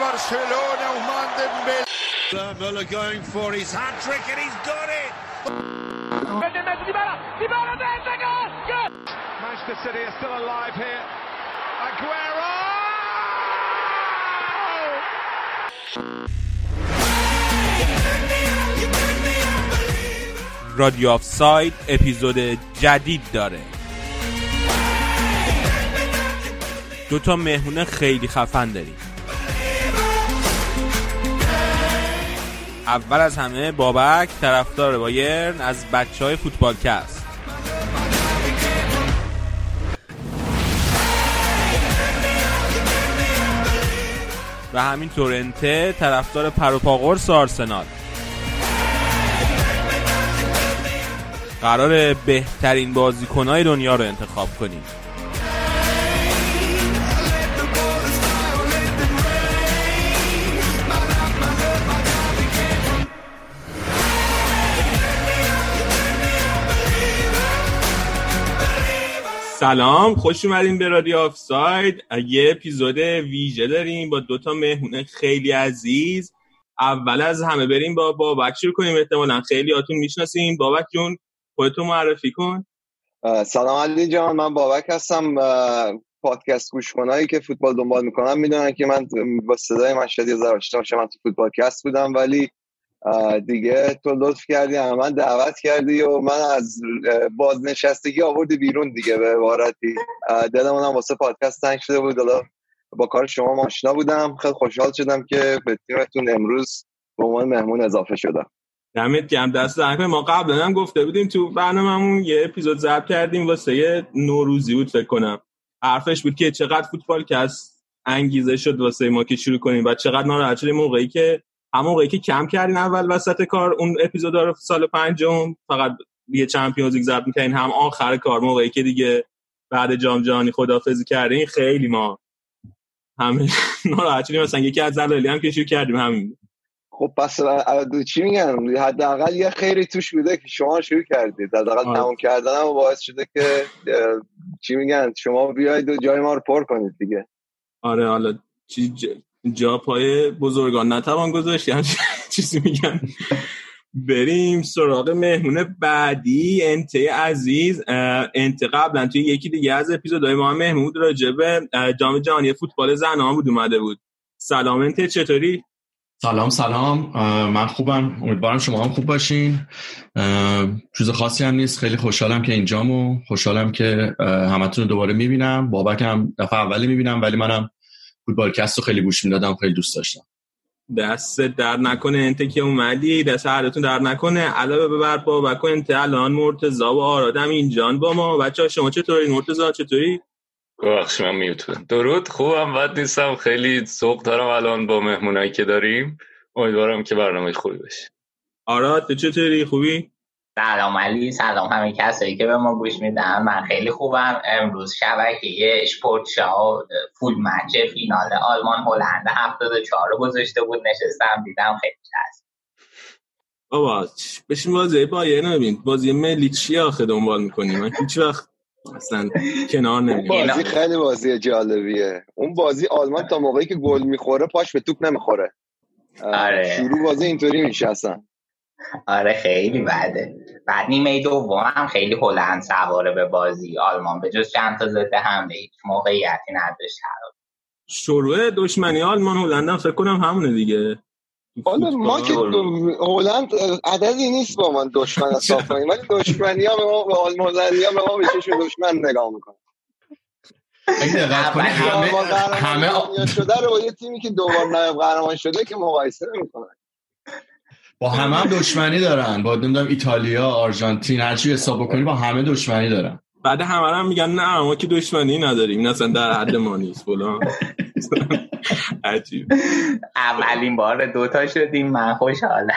del Barcelona, Ousmane Dembélé. Muller going for his hat-trick and he's got it. Dybala, there's the goal! Yes! Manchester City are still alive here. Aguero! رادیو آفساید اپیزود جدید داره. دوتا مهمونه خیلی خفن داریم. اول از همه بابک طرفدار بایرن از بچهای فوتبالکست. و همین تورنته طرفدار پروپاگورس آرسنال. قراره بهترین بازیکنای دنیا رو انتخاب کنیم. سلام، خوش اومدین به رادیو آفساید. یه اپیزود ویژه داریم با دوتا مهمون خیلی عزیز. اول از همه بریم با بابک شروع کنیم. احتمالاً خیلی هاتون میشناسین. بابک جون، خودتو معرفی کن. سلام علی جان، من بابک هستم. پادکست گوش کنایی که فوتبال دنبال میکنم میدونن که من با صدای مشهدی زراشتم، من تو فوتبالکست بودم ولی دیگه تو لطف کردی من دعوت کردی و من از بازنشستگی آوردی بیرون دیگه. به عبارتی دلمون هم واسه پادکست تنگ شده بود. حالا با کار شما آشنا بودم، خیلی خوشحال شدم که به تیمتون امروز به عنوان مهمون اضافه شدم. دمت گرم، دست درد نکنه. ما قبلا هم گفته بودیم تو برنامه‌مون یه اپیزود ضبط کردیم واسه نوروزی بود فکر کنم. حرفش بود که چقدر فوتبالکست انگیزه شد واسه ما که شروع کنیم و چقدر ناراحت شدیم موقعی که کم کردین اول وسط کار اون اپیزودا رو سال پنجم، فقط یه چمپیونز لیگ ضبط می‌کردین، هم آخر کار موقعی که دیگه بعد جام جهانی خداحافظی کردین. خیلی ما همه ناراحت شدیم. مثلا یکی از دلایلی هم که شروع کردیم همین. خب پس دو چی میگم، حداقل یه خیری توش بوده که شما شروع کردید. حداقل تموم کردنم باعث شده که چی میگن شما بیاید و جای ما رو پر کنید دیگه. آره حالا چی جا پای بزرگان نتوان گذاشت، یعنی چیزی میگن. بریم سراغ مهمون بعدی، انته عزیز. انته قبلا توی یکی دیگه از اپیزودهای ما مهمون راجع به جام جهانی فوتبال زنان بود اومده بود. سلام انته، چطوری؟ سلام، من خوبم، امیدوارم شما هم خوب باشین. چیز خاصی هم نیست، خیلی خوشحالم که اینجام و خوشحالم که همتون رو دوباره میبینم. بابک هم دفعه اولی میبینم ولی منم فوتبالکست رو خیلی گوش میدادم، خیلی دوست داشتم. دست در نکنه انت که اومدی، دست هرتون در نکنه. علاوه بر بابک و انت الان مرتضی و آرادم اینجان با ما. بچه‌ها شما چطوری؟ مرتضی چطوری؟ بخش من میوتونم. درود، خوبم، بد نیستم. خیلی سوق دارم الان با مهمونایی که داریم. امیدوارم که برنامه خوبی بشه. آراد تو چطوری؟ خوبی؟ سلام علی، سلام همه کسایی که به ما گوش میدن. من خیلی خوبم. امروز شبکه اسپورتشا فول مچ فینال آلمان هلند 74 گذاشته بود، نشستم دیدم، خیلی جذاب. بابا بشین بازی بایرن ببین. بازی ملی چی آخه دنبال می‌کنی؟ من هیچ وقت اصلا کنار نمیام. بازی خیلی بازی جالبیه. اون بازی آلمان تا موقعی که گل میخوره پاش به توپ نمیخوره. آره. شروع بازی اینطوری میشه اصلا. آره خیلی بده. بعد نیمه دوم هم خیلی هلند سواره به بازی آلمان، به جز چند تا ضد حمله هیچ موقعیتی نداشت. شروع دشمنی آلمان هلند هم فکر کنم همونه دیگه. حالا ما که هلند عددی نیست با من دشمن حساب کنیم ولی دشمنی ها به آلمان هلندیا به ما میشه شو دشمن نگاه میکنه. اگه دقت کنی همه شده رو با یه تیمی که دوبار نایب قهرمان شده که مقایسه نمیکنن. با همه هم دشمنی دارن. با نمیدونم ایتالیا، آرژانتین، هر چی حساب بکنی با همه دشمنی دارن. بعد همه هم میگن نه ما که دشمنی نداریم. نه اصلا در حد ما نیست فلان. عجیب. اولین بار دوتا شدیم، من خوشحالم.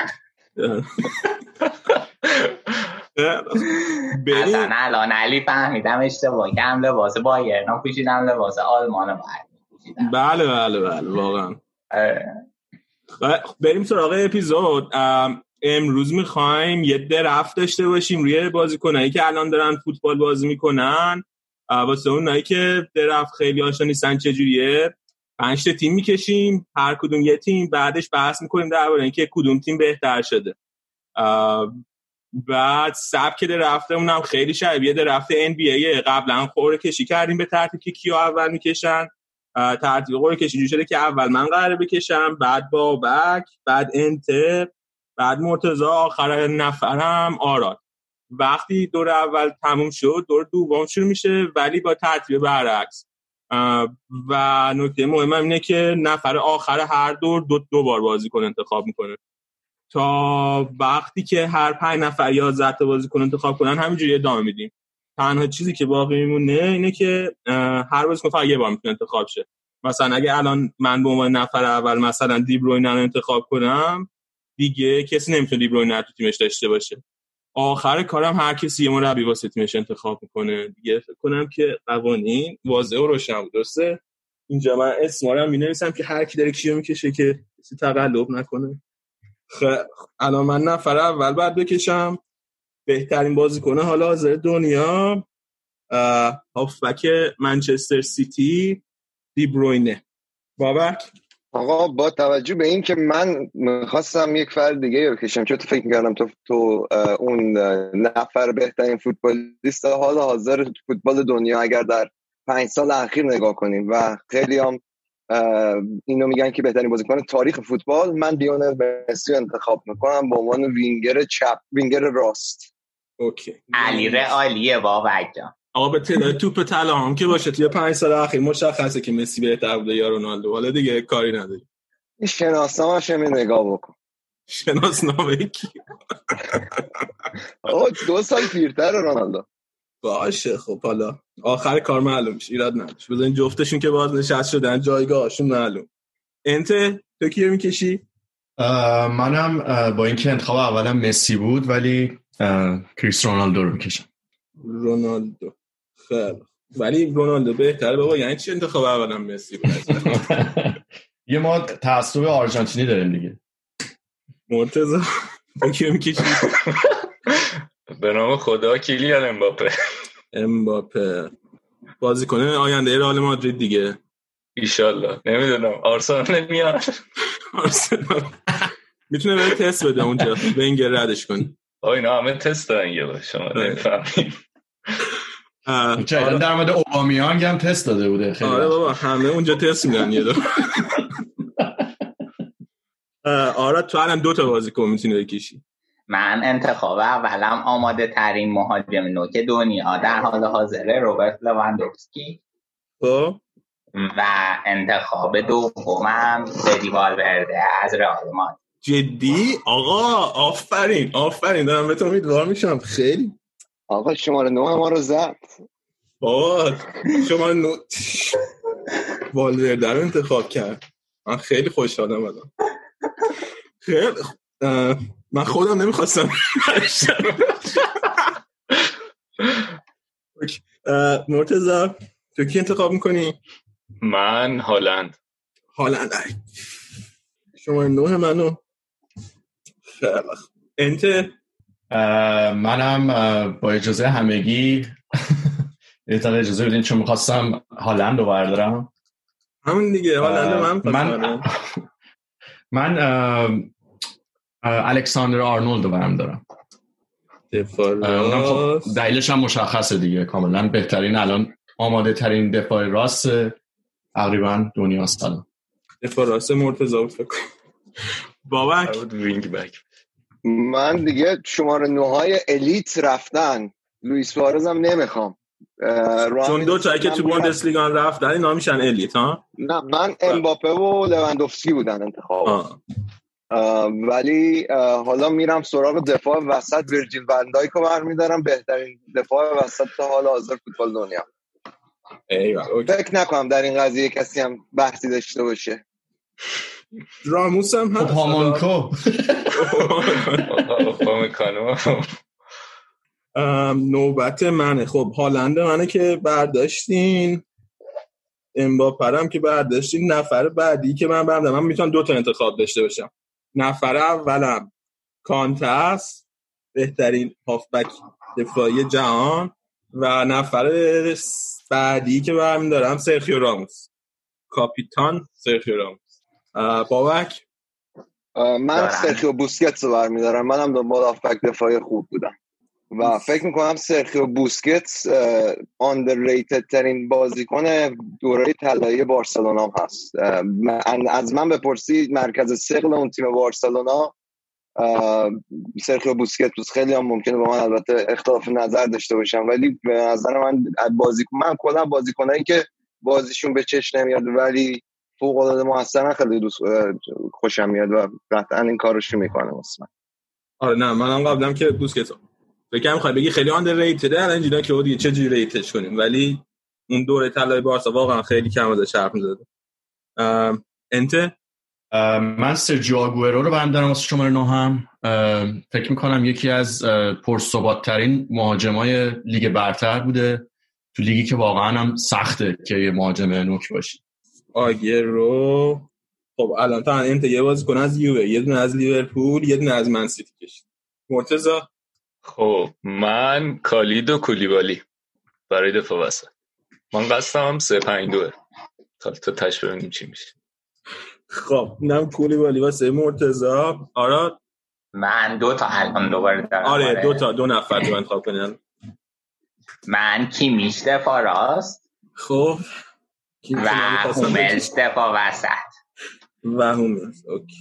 اصلا الان علی فهمیدم اشتباه کردم، لباس بایرن پوشیدم، لباس آلمان بعد پوشیدم. بله بله بله واقعا. بریم سراغ اپیزود. امروز میخوایم یه درفت داشته باشیم روی بازیکنایی که الان دارن فوتبال بازی میکنن. واسه اونایی که درفت خیلی آشنا نیستن چجوریه 5 تا تیم میکشیم، هر کدوم یه تیم، بعدش بحث میکنیم درباره اینکه کدوم تیم بهتر شده. بعد سبک رفتمون هم خیلی شبیه رفت NBA قبلا، قرعه کشی کردیم به ترتیب که کیو اول میکشن. ترتیب قرعه کشی جوری شده که اول من قراره بکشم، بعد بابک، بعد انتر، بعد مرتضی، آخر نفرم آراد. وقتی دور اول تموم شد دور دوم شروع میشه ولی با ترتیب برعکس. و نکته مهم اینه که نفر آخر هر دور دو بار بازیکن انتخاب میکنه تا وقتی که هر 5 نفر 11 تا بازیکن انتخاب کنن. همینجوری ادامه میدیم. تنها چیزی که باقی میمونه اینه که هر بازیکن فقط یه بار میتونه انتخاب شه. مثلا اگه الان من به عنوان نفر اول مثلا دیبروینه رو انتخاب کنم، دیگه کسی نمیتونه دیبروینه تو تیمش داشته باشه. آخر کارم هر کسی یه مربی واسه تیمش انتخاب میکنه دیگه. فکر کنم که قوانین واضح و روشن بود. درسته؟ اینجا من اسمارم می‌نویسم که هر کی داره کیو میکشه که کسی تقلب نکنه. الان من نفر اول باید بکشم. بهترین بازیکن حالا حاضر دنیا، هافبک منچستر سیتی، دی بروینه. بابک آقا با توجه به این که من می‌خواستم یک فرد دیگه رو بکشم چون تو فکر می‌کردم تو اون نفر بهترین فوتبالیست حال حاضر فوتبال دنیا اگر در 5 سال اخیر نگاه کنیم و خیلی هم اینو میگن که بهترین بازیکن تاریخ فوتبال، من لیونل مسی انتخاب میکنم به عنوان وینگر چپ، وینگر راست. اوکی. عالیه بابک جان. آقا به تعداد توپ طلا هم که باشه توی 5 سال اخیر مشخصه که مسی بهتر بوده یا رونالدو. حالا دیگه کاری نداری. این شناسنامه‌اش هم نگاه بکن. شناسنامه کی؟ آقا 2 سال پیرتر رونالدو. باشه خب حالا آخر کار معلوم میشه، ایراد نداره. بزنین جفتشون که باز نشست شدن جایگاهشون معلوم. انت تو کی میکشی؟ منم با اینکه انتخاب اولم مسی بود ولی کریس رونالدو رو میکشم. رونالدو خب ولی رونالدو بهتره بابا. یعنی چی انتخاب اولم مسی بود؟ یه ما تعصب آرژانتینی داریم دیگه. مرتضی تو کی میکشی؟ به نام خدا کیلیان امباپه بازیکن آینده رئال مادرید دیگه ان شاءالله. نمیدونم آرسنال میاد، آرسنال میتونه بره تست بده اونجا، ونگر ردش کنه. آ اینا همه تست دارن یه باش شما نمیفهمید. چرا در مورد اوبامیانگ هم تست داده بوده خیلی. آره بابا همه اونجا تست میدن یه دور. آره تو الان 2 تا بازیکن میتونی بکشی. من انتخاب اولم آماده ترین مهاجم نوک دنیا در حال حاضر روبرت لواندوفسکی و انتخاب دومم فدی والورده از رئال مادرید. جدی؟ آقا آفرین دارم به تو امیدوار میشم خیلی. آقا شماره 9 ما رو زد. آقا شماره 9 والورده رو انتخاب کرد. من خیلی خوشحالم الان. خیلی من خودم نمیخواستم. مرتضی تو کی انتخاب میکنی؟ من هالند شما 9 منو. خیلی انت؟ منم با اجازه همگی اعتقاد اجازه بدین چون میخواستم هالند رو بردارم. همون دیگه هالند. من الکساندر آرنولد رو برم دارم. خب دلیلش هم مشخصه دیگه، کاملا بهترین الان آماده ترین دفاع راست تقریبا دنیا است. الان دفاع راست مرتضی بود فکر بابک وینگ بک. من دیگه شماره 9 الیت رفتن لوئیس سوارز هم نمیخوام چون 2 تا که تو بوندسلیگا رفتن اینا میشن الیت ها. نه من امباپه و لواندوفسکی بودن انتخاب ولی حالا میرم سراغ دفاع وسط. ویرجیل ون دایک رو برمیدارم، بهترین دفاع وسط تا حال حاضر فوتبال دنیا. فکر نکنم در این قضیه کسی هم بحثی داشته باشه. راموس هم هست. هامانکو نوبت منه. خب هالند منه که برداشتین، امباپرم که برداشتین. نفر بعدی که من برمیدارم، من میتونم 2 تا انتخاب داشته باشم. نفر اولم کانته است، بهترین هافبک دفاعی جهان. و نفر بعدی که برمیدارم سرخیو راموس. کاپیتان سرخیو راموس. بابک من سرخیو بوسکتس رو برمیدارم. من هم دنبال هافبک دفاعی خوب بودم و فکر میکنم سرخیو بوسکتس underrated ترین بازیکن دوره طلایی بارسلونا هست. از من بپرسید مرکز ثقل اون تیم بارسلونا سرخیو بوسکتس. خیلی هم ممکنه با من البته اختلاف نظر داشته باشم، ولی به نظر من من کلا بازیکنایی که بازیشون به چش نمیاد ولی فوق العاده موثرن خیلی دوست خوشم میاد و قطعا این کارشو میکنه اصلا. آره نه منم قبلم که بوسکتس بگم میخوای بگی خیلی underrated الان اینجوریه که دیگه چه جوری ریتش کنیم، ولی اون دوره طلای بارسا واقعا خیلی کم ازش حرف می‌زدن. انت من سرجیو آگوئرو رو برمی‌دارم واسه شماره 9 هم. فکر می‌کنم یکی از پرثبات‌ترین مهاجمای لیگ برتر بوده، تو لیگی که واقعا هم سخته که یه مهاجم نوک باشی. آگوئرو خب الان تا انت یه بازیکن از یووه، یه دونه از لیورپول، یه دونه از من سیتی کشید. مرتضی خب من کالیدو کولیبالی برای دفاع وسط. من قسمم 352 تا تاش ببینیم چی میشه. خب منم کولیبالی واسه مرتضی. آراد من دو تا الان دوباره دارم. آره دو نفر رو انتخاب کنیم. من کیمیش دفاع راست. خب و هوملز دفاع وسط. و هوملز اوکی.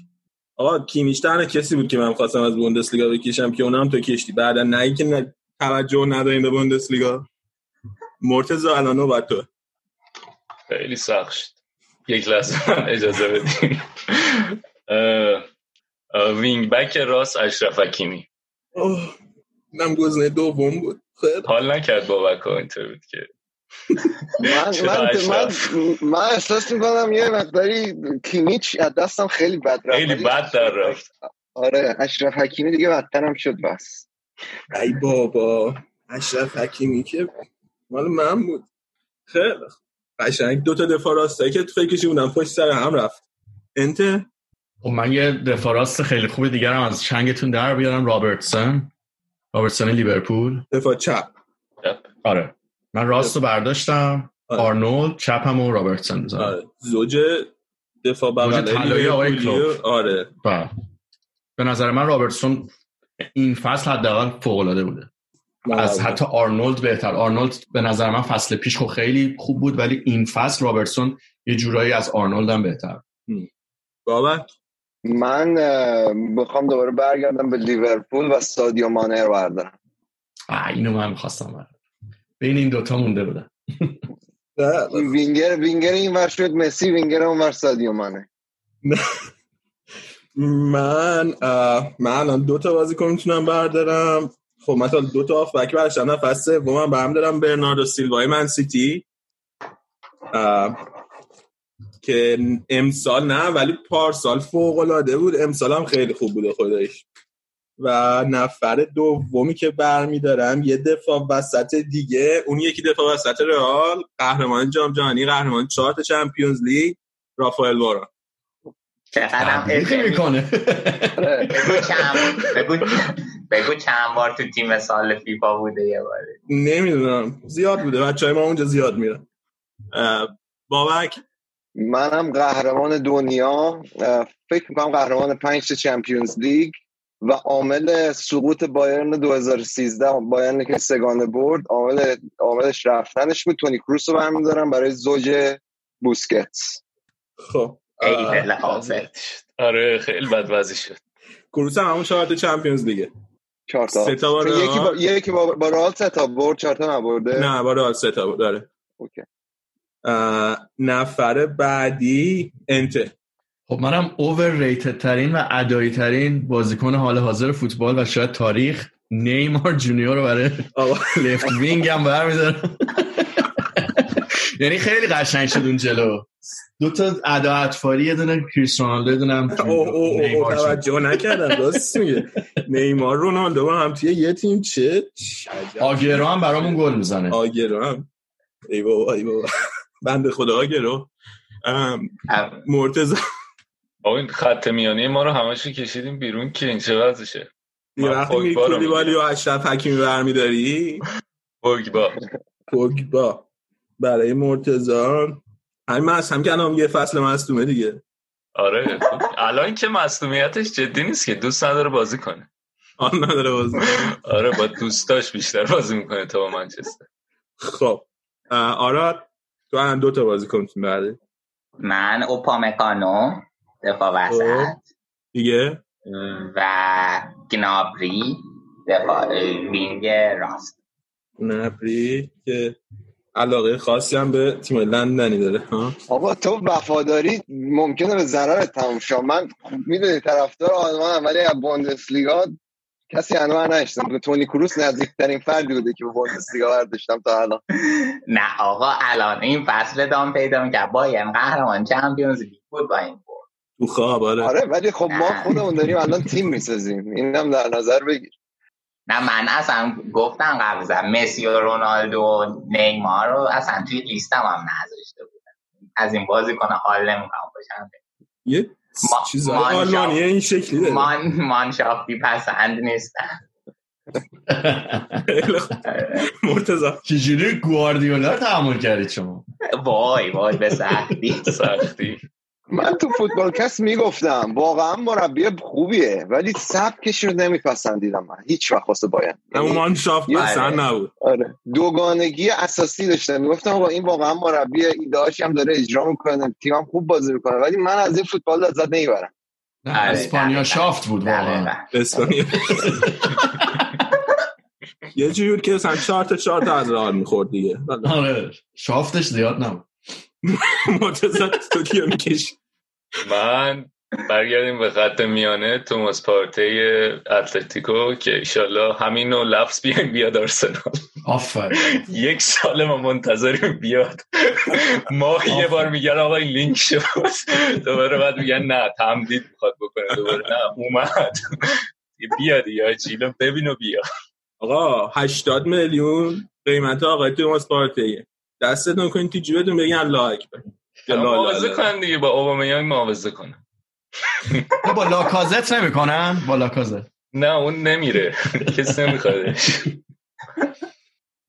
آقا کیمیش تنها کسی بود که من خواستم از بوندسلیگا بکشم که اونم تو کشتی. بعدا نه که توجه نداریم به بوندسلیگا. مرتضی الان نوبت تو. خیلی سخت شد. یک لحظه اجازه بدین. وینگ بک راست اشرف حکیمی. اونم گزینه دوم بود. خب حال نکرد بابک اینطور بود که من احساس میکنم یه مقداری کیمیچ از دستم خیلی بد رفت، خیلی بد در رفت. آره اشرف حکیمی دیگه بدترم شد بس. ای بابا اشرف حکیمی که مال من بود. خیلی قشنگ دوتا دفاع راستایی که تو فکرشی بودم پشت سر هم رفت. انت من یه دفاع راست خیلی خوبه دیگه هم از چنگتون در بیارم، رابرتسون لیورپول دفاع چپ. آره من راست رو برداشتم. آره. آرنولد چپم و رابرتسون بزنم. آره. زوج دفاع بغلی آقای کلوب. آره با. به نظر من رابرتسون این فصل حداقل فوق‌العاده بوده. آره. از حتی آرنولد بهتر. آرنولد به نظر من فصل پیش خیلی خوب بود، ولی این فصل رابرتسون یه جورایی از آرنولد هم بهتر. بابک من بخوام دوباره برگردم به لیورپول و سادیو مانه رو بردارم. اینو من می‌خواستم بردارم. بین این دوتا مونده بودن. وینگر این ور شد مسی، وینگر اون ور سادیو مانه. من دوتا بازیکن میتونم بردارم. خب مثلا دوتا هافبک برداشتم نفس سوم هم برم دارم برناردو سیلوا من سیتی که امسال نه ولی پارسال فوق‌العاده بود، امسال هم خیلی خوب بود خداییش. و نفر دومی که برمیدارم یه دفاع وسط دیگه، اون یکی دفاع وسط رئال، قهرمان جام جهانی، قهرمان 4 تا چمپیونز لیگ، رافائل واران. چقدرم افت میکنه. بگو چند بار تو تیم سال فیفا بوده یه بار. نمیدونم زیاد بوده، بچهای ما اونجا زیاد میرن. بابک منم قهرمان دنیا، فکر میکنم قهرمان 5 تا چمپیونز لیگ و عامل سقوط بایرن 2013، بایرن که سگانه برد، عاملش رفتنش بود. تونی کروس رو برمی‌دارم برای زوج بوسکتس. خب ای لحظه. آره خیلی بد وضعی شد. کروس هم همون 4 تا چمپیونز لیگه. 4 تا. یکی با رئال 3 تا برد، 4 تا نبرده. نه با رئال 3 تا برد داره. اوکی. نفر بعدی انت. خب منم overrated ترین و ادایی ترین بازیکن حال حاضر فوتبال و شاید تاریخ، نیمار جونیور رو برای لفت وینگ هم برمی‌دارم. یعنی خیلی قشنگ شد اون جلو. دو تا ادا اطفاری، یه دونه کریستیانو رونالدو، یه دونه هم نیمار. توجه نکردم راست میگه. نیمار رونالدو با هم توی یه تیم چه آگرو هم برامون گل میزنه. آگرو هم ای بابا ای بابا بنده خدا آگرو. مرتضی آقا خط میانی ما رو همش کشیدیم بیرون که این چه وضعشه. یه وقتی میری کولیبالی و اشرف حکیمی برمیداری. پوگبا برای مرتضی. همین مصدوم که الان یه فصل مصدومه دیگه. آره الان که مصدومیتش جدی نیست که، دوست نداره بازی کنه. آن نداره بازی کنه. آره با دوستاش بیشتر بازی میکنه تا با منچستر. خب آراد تو هم دوتا بازی کنیم بعده. من اوپامکانو دفاع وسط دیگه و گنابری دفاع وینگ راست. گنابری که علاقه خاصی هم به تیم لندنی داره. آبا تو وفاداری ممکنه به ضرر تموم شد. من میدونی طرفدار آلمان، ولی از بوندسلیگا کسی انوار نشتم. تونی کروس نزدیکترین فردی بوده که به بوندسلیگا برداشتم تا الان. نه آقا الان این فصل دام پیدا می‌کنه. بایرن قهرمان چمپیونز لیگ بود با این برد. تو خواب آره ولی خب ما خودمون داریم الان تیم می‌سازیم. اینم در نظر بگیر. نه من اصلا گفتم قبلا مسی و رونالدو و نیمار رو اصلا توی لیستم هم نذاشته بودم. از این بازیکن حال نمی‌کنم باشم. یه چیزای آلمانیه این شکلیه. من شافی پسند نیستم. مرتضی چجوری گواردیولا تعامل کردید شما؟ وای وای به سختی سختی. من تو فوتبال کس میگفتم واقعا مربی خوبیه، ولی سبکش رو نمیپسندیدم من هیچ وقت واسه باید. اما من شافت پسند نبود. آره دوگانگی اساسی داشتم. میگفتم آقا این واقعا مربی ایده‌اش هم داره اجرا میکنه، تیمم خوب بازی میکنه، ولی من از این فوتبال لذت نمیبرم. اسپانیا شافت بود واقعا. اسپانیا یه جور که مثلا 4 تا از راه میخورد دیگه. آره شافتش زیاد نبود. مرتضی تو کیو میکشی؟ من برگردیم به خط میانه، توماس پارتی اتلتیکو که انشالله همین نوع لفظ بیاد آرسنال. آفر یک سال ما منتظریم بیاد. ما یه بار میگن آقا این لینک شد، دوباره بعد میگن نه تمدید میخواد بکنه، دوباره نه اومد بیاد یا چیلو ببینو بیا. آقا 80 میلیون قیمت آقای توماس پارتیه، دستتون کنین تو جیبتون بگین الله اکبر. معاوضه کن دیگه، با اوبامیانگ معاوضه کن. با لاکازت نمیکنن؟ با لاکازت نه اون نمیره، کسی نمیخوادش.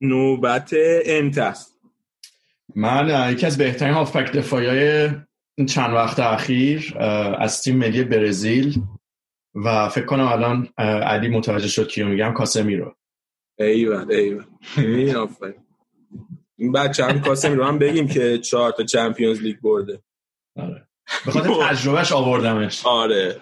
نوبت انتست. من یکی از بهترین هافبک دفاعیای این چند وقت اخیر از تیم ملی برزیل و فکر کنم الان علی متوجه شد کیو میگم، کاسمیرو. ایول این آفرین. بعد چند کاسمیرو هم بگیم که 4 تا چمپیونز لیگ برده. آره به خاطر تجربهش آوردمش. آره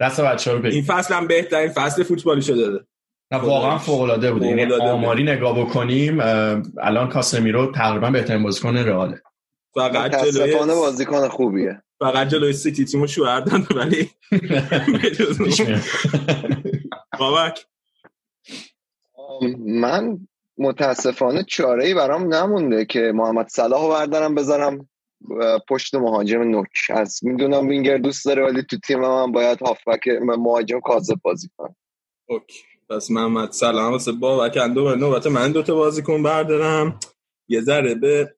دست بچه‌ها رو بگیم این فصل هم بهترین فصل فوتبالی شده. نه واقعا فوق‌العاده بود. یعنی آماری نگاه بکنیم الان کاسمیرو تقریبا بهترین بازیکن رئاله. فقط جلوی بازیکن خوبیه. فقط جلوی سیتی تیمو شوهر دادن ولی بابک. من متاسفانه چاره‌ای برام نمونده که محمد صلاحو بردارم بذارم پشت مهاجم نوک. از میدونم وینگر دوست داره ولی تو تیمم هم باید هافبک مهاجم کاذب بازی کنم. اوکی پس محمد صلاح واسه بابک اندو نوبت من 2 تا بازیکن بردارم. یه ذره به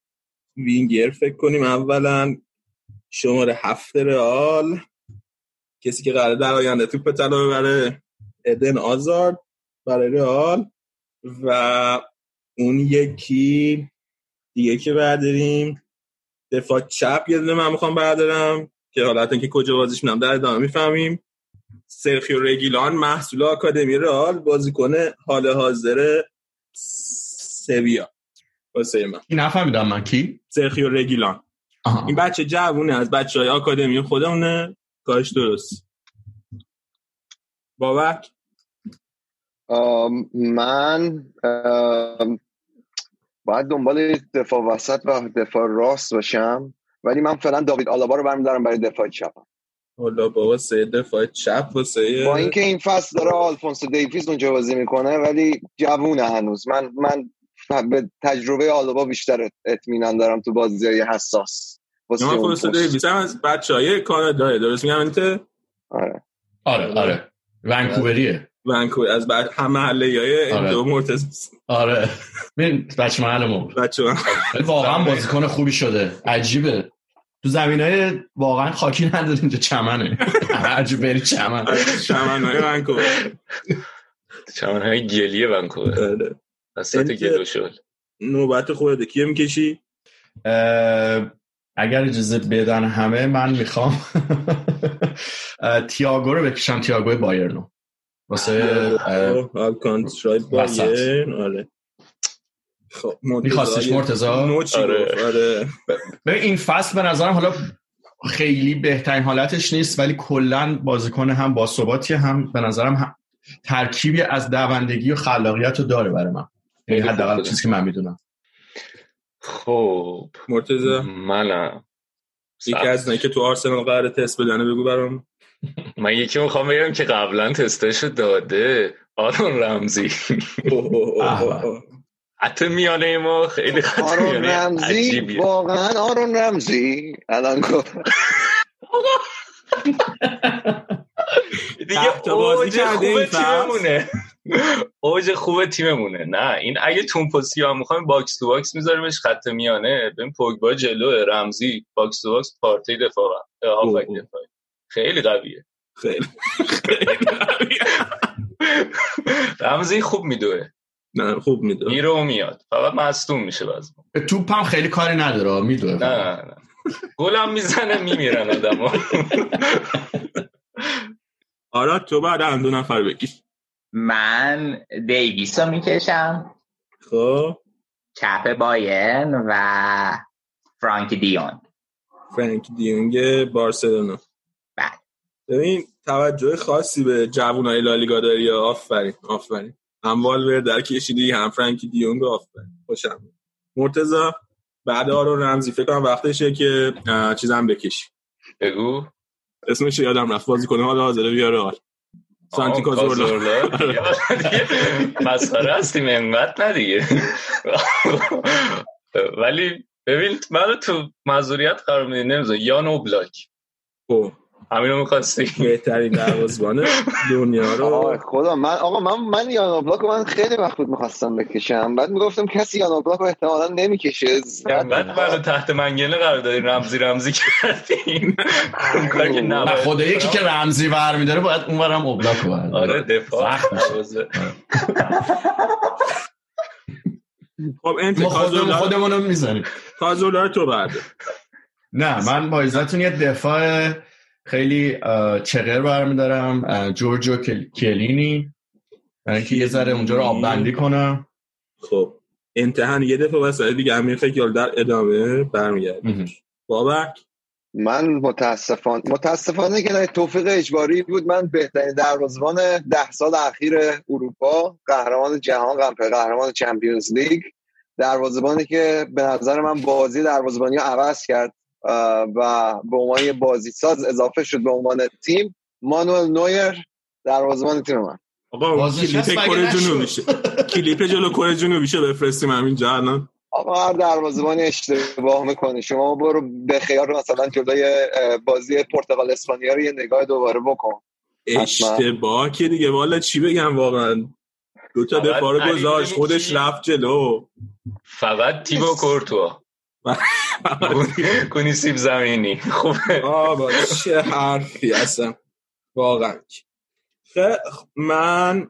وینگر فکر کنیم. اولا شماره 7 رئال، کسی که قراره در آینده توپ طلا ببره، ادن آزارد برای رئال. و اون یکی دیگه که برداریم دفاع چپ یه دونه من میخوام بردارم که حالتا که کجا بازیش میدم در ادامه میفهمیم. سرخیو رگیلان محصول آکادمی رئال، بازیکن حال حاضر سویا. واسه من این نفهمیدم من کی؟ سرخیو رگیلان. این بچه جوونه از بچهای آکادمی خودمونه، کارش درست. بابک من باید دنبال دفاع وسط و دفاع راست باشم، ولی من فعلا داوید آلابا رو برمی‌دارم برای دفاع چپ. والا بابا سه دفاع چپ واسه با اینکه این فصل داره آلفونسو دیویز اونجا بازی میکنه ولی جوونه هنوز. من به تجربه آلابا بیشتر اطمینان دارم تو بازی‌های حساس. واسه آلفونسو دیویز هم از بچهای کانادا درست میگم انت؟ آره ونکووریه. ونکوور از بعد محله‌ای دو مرتضی. آره ببین بچه محلمون واقعا بازیکن خوبی شده. عجیبه تو زمینای واقعا خاکی نداره، اینجا چمنه. عجب بری چمن‌های ونکوور، چمن‌های گلیه ونکوور. آره وسط گلو شد. نوبت خودت کیو می‌کشی؟ اگر اجازه بدن همه من میخوام تییاگو رو بکشم، تییاگو بایرنو واسه کانترای بایرن. آره خب میخواستش مرتضی آره. ببین این فصل به نظرم حالا خیلی بهترین حالتش نیست، ولی کلا بازیکن هم با ثباتی، هم به نظرم هم ترکیبی از دوندگی و خلاقیت رو داره برای من، یعنی حداقل چیزی که من میدونم. خب مرتضی منم یکی از نه که تو آرسنال قراره تست بدنه، بگو برام. من یکی میخوام بگم که قبلا تستشو داده، آرون رمزی. حتی میانه ما خیلی آرون رمزی، واقعا آرون رمزی الان گفت دیگه اوج خوبه تیممونه، اوج خوبه تیممونه. نه این اگه تون پسی ها میخوایم باکس تو باکس میذاریمش خط میانه، ببین پوگبا جلوه، رمزی باکس تو باکس، پارتی دفاع هافک دفاعی خیلی قویه، خیلی قویه. رمزی خوب میدوه، نه خوب میدوه، میره و میاد، فقط مصدوم میشه بعضی وقت. توپم خیلی کاری نداره، میدوه، نه نه گلم میزنه، میمیرن آدمو. آره تو بعد هم دو نفر بکش. من دیویس رو میکشم، خب کپ بایرن، و فرانک دیونگ. فرانک دیونگ بارسلونا. بله ببین توجه خاصی به جوانای لالیگا داری، آفرین آفرین، هم والورد در کشیدی هم فرانک دیونگ، آفرین خوشم. مرتضی بعد آرون رمزی فکر کنم وقتشه که چیزام بکشی. بگو اسمش یادم رفت، بازیکن حال حاضر بیارال سانتی کازورلا. مسخره هستیم انقدر نه دیگه. ولی ببین منو تو معذوریت قرار میدی، نمیذارم. یان اوبلاک همینو می‌خواستی، بهترین دروازه‌بان دنیا رو. خدا من آقا من یان اوبلاک رو من خیلی وقت بود می‌خواستم بکشم، بعد میگفتم کسی یان اوبلاک رو احتمالاً نمی‌کشه، بعد منو تحت منگنه قرار دادین، رمزی کردین. خدا یکی که رمزی برمی‌داره باید اونورم اوبلاک رو برداره. آره دفاع میشه. خب انت خودمون رو می‌زنیم. کازولا تو بعد. نه من با عزتون یه دفاع خیلی چغر برمیدارم، جورجو کلینی، برای اینکه یه ذره اونجا رو آببندی کنم. خب انتهان یه دفعه واسه دیگه همین فکر در ادامه برمیگردیم. بابک من متاسفانه که توفیق اجباری بود، من بهترین دروازه‌بان 10 سال اخیر اروپا، قهرمان جهان، قهرمان چمپیونز لیگ، دروازه‌بانی که به نظر من بازی دروازه‌بانی عوض کرد و به عنوان بازیساز اضافه شد به عنوان تیم، مانوئل نویر دروازه‌بان تیم من. آقا کلیپ کره جنوبی شه، کلیپ جلو کره جنوبی شه بفرستیم همین جهنم. آقا هر دروازه‌بانی اشتباه میکنه، شما برو به خیال مثلا جلوی بازی پرتغال اسپانیا رو یه نگاه دوباره بکن، اشتباه که دیگه والا چی بگم واقعا، دو تا دفاع رو گذاشت خودش رفت جلو، فقط تیبو کورتوا کنی سیب زمینی. خوبه آبا چه حرفی هستم واقعا. من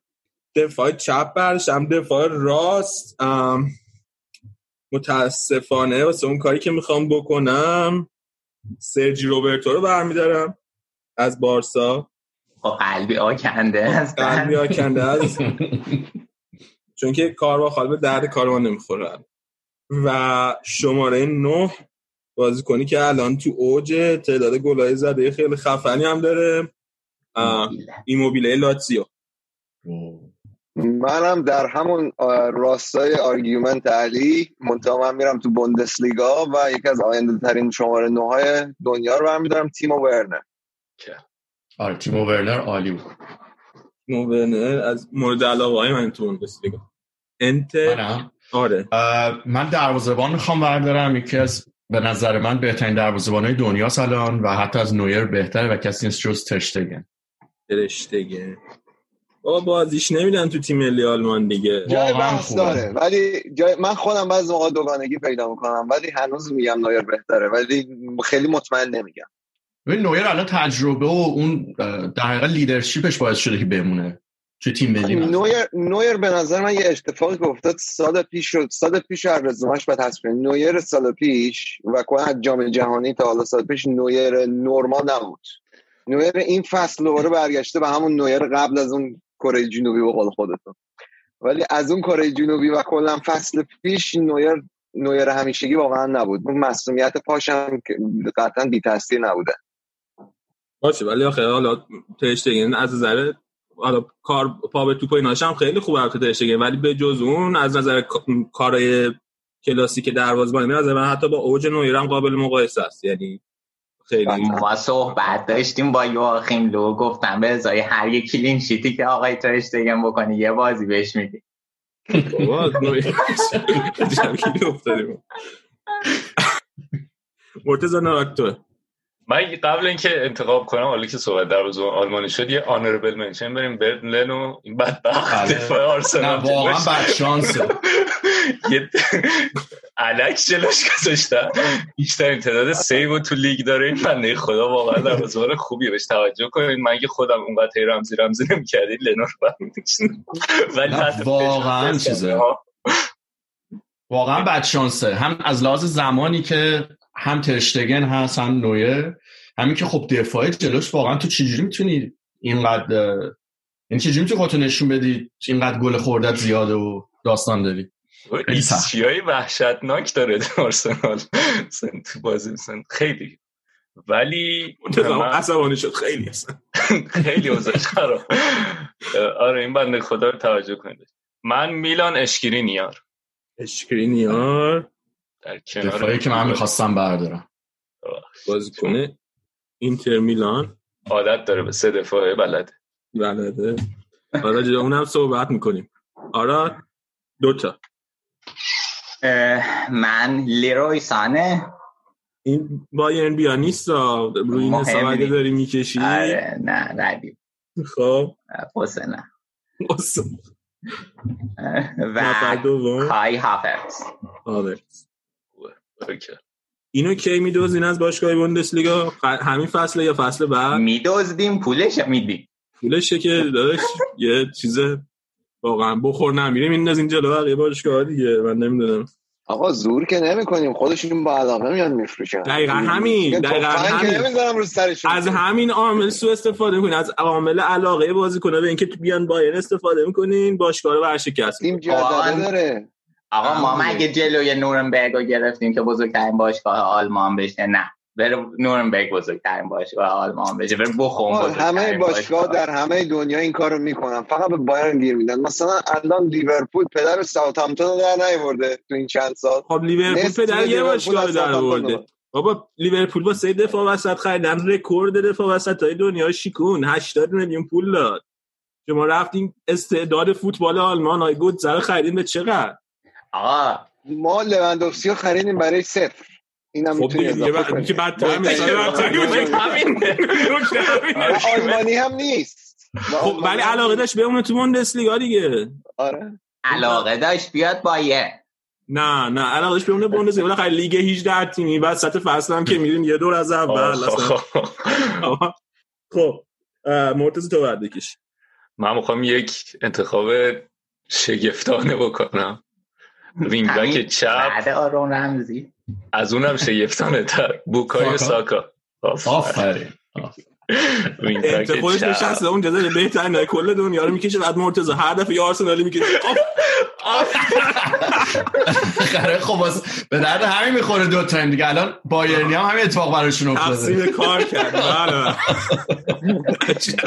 دفاع چپ برشم، دفاع راست متاسفانه واسه اون کاری که میخوام بکنم سرجی روبرتو رو برمیدارم از بارسا. قلبی آکنده هست، قلبی آکنده هست، چون که کار با خالب درد کارمان نمیخورد. و شماره 9 بازیکنی که الان تو اوج، تعداد گلای زده خیلی خفنی هم داره، ایموبیله لاتزیو. منم در همون راستای آرگیومنت علی منطقه میرم تو بوندسلیگا و یکی از آینده ترین شماره 9 های دنیا رو برمیدارم، تیمو ورنر. آره تیمو ورنر عالی بود، تیمو ورنر از مورد علاقه های من تو بوندسلیگا. منم آره من دروازه‌بان میخوام بردارم، یکی از به نظر من بهترین دروازه‌بان‌های دنیا الان و حتی از نویر بهتره و کسی نیست جز تشتگن. تشتگن بابا بازیش نمیدن تو تیم ملی آلمان دیگه، جای بحث داره، ولی من خودم بعضی موقع دوگانگی پیدا میکنم، ولی هنوز میگم نویر بهتره، ولی خیلی مطمئن نمیگم. ببین نویر الان تجربه و اون در حقیقت لیدرشپش باعث شده که بمونه، تو تیم ملی. نویر به نظر من یه اتفاقی که افتاد سال پیش رزومش بعد حذف شد. نویر سال پیش و کلا جام جهانی تا حالا سال پیش نویر نورمال نبود. نویر این فصل دوباره برگشته به همون نویر قبل از اون کره جنوبی به قول خودتون. ولی از اون کره جنوبی و کلا فصل پیش نویر همیشگی واقعا نبود. اون معصومیت پاش هم قطعا بی تاثیر نبوده. باشه ولی آخه حالا تشتگین از نظر حالا کار پا به توپای ناشم خیلی خوبه البته تشتگین، ولی به جز اون از نظر کارهای کلاسیک دروازه‌بانی به نظر من حتی با اوج نویر هم قابل مقایسه است. یعنی خیلی ما صحبت داشتیم با یواخیم لو، گفتم به ازای هر یک کلین شیتی که آقای تشتگین بکنه یه بازی بهش میدی. بابا نویر جمعی افتادیم. مرتضی ناراکتور، من قبل اینکه انتخاب کنم حالا که صحبت در روز آلمانی شد یه آنربل منشن بریم بردلن و این بدبخت دفاع آرسنال واقعا بدشانس یه الک جلوش گذاشتن، بیشترین تعداد سیو تو لیگ داره این بنده خدا، واقعا دروازه‌بان خوبیه بهش توجه کنین. من که خودم اونقدر رمزی نمی‌کردین لنو رو برمی‌داشتم، ولی واقعا چیزه واقعا بدشانسه، هم از لحاظ زمانی که هم ترشتگن هست هم نویر، همین که خب دفاعی جلوش واقعا تو چجوری میتونی اینقدر این چجوری میتونی خودتو نشون بدی اینقدر گل خوردت زیاده و داستان داری. ایسیای وحشتناک داره آرسنال تو بازی مثلا خیلی، ولی عصبانی شد خیلی اصلا خیلی وزش خراب. آره این بنده خدا رو توجه کنید. من میلان اشکرینیار در دفاعی که من میخواستم بردارم بازیکن اینتر میلان عادت داره به سه دفاعه بلده. آره جدا اونم صحبت میکنیم. آره دوتا من لیروی سانه این بایرن بیا نیست روی این سواده داری میکشی. آره نه ردیم خب حسنه و کای هافرز. اینو کی میدوزین از باشگاه بوندسلیگا؟ همین فصل یا فصل بعد میدوزیم پولش میدیم. پولشه که داداش یه چیز واقعا بخور نمیریم این از این جلو یه باشگاه دیگه. من نمیدونم آقا زور که نمیکنیم، خودشون با علاقه میاد میفروشن. دقیقاً همین نمیذارم رو سرشون. از همین عامل سوء استفاده میکنین، از عامل علاقه بازیکن‌ها به اینکه بیان بایرن استفاده میکنین، باشگاه رو ورشکست میکنین. آقا ما مگه جلوی نورنبرگ رو گرفتیم که بزرگترین باشگاه آلمان بشه؟ نه، بره نورنبرگ بزرگترین باشگاه آلمان بشه، بره بخون. همه باشگاه در همه دنیا این کارو میکنن، فقط به بایرن گیر میدن. مثلا الان لیورپول پدر ساوثهامپتون رو در نیاورده تو این چند سال. خب لیورپول پدر یه باشگاه در آورده. بابا لیورپول با سه دفاع وسط خریدن، رکورد دفاع وسطای دنیا شیکون 80 میلیون پول داد. شما رفتین استعداد فوتبال آلمان آیگوت زره خریدین به چقدر؟ آقا ما لواندوفسکی رو خریدیم برای صفر. اینم میتونی اضافه کنی که بدتر میشه. آلمانی هم نیست خب، ولی علاقه داشت بمونه تو بوندسلیگا دیگه. آره علاقه داشت بیاد بایه. نه علاقه داشت بمونه بوندسلیگا، ولی خیلی لیگ 18 تیمی بعد سطح فصل هم که میدون یه دور از اول. خب مرتضی تو بعد بکش. من میخوام یک انتخاب شگفتانه بکنم. وینگ بک چپ بعد آرون رمزی از اونم شگفتانه تر بوکای ساکا. آفرین وینگ بک چپ نشسته اون جزیره بهترین کل دنیا رو میکشه بعد مرتضی هر دفعه آرسنالی میکشه. آخره خب واسه به درد همین میخوره دو تایم دیگه. الان بایرنی هم همین اتفاق براشون افتاده، تقسیم کار کرد.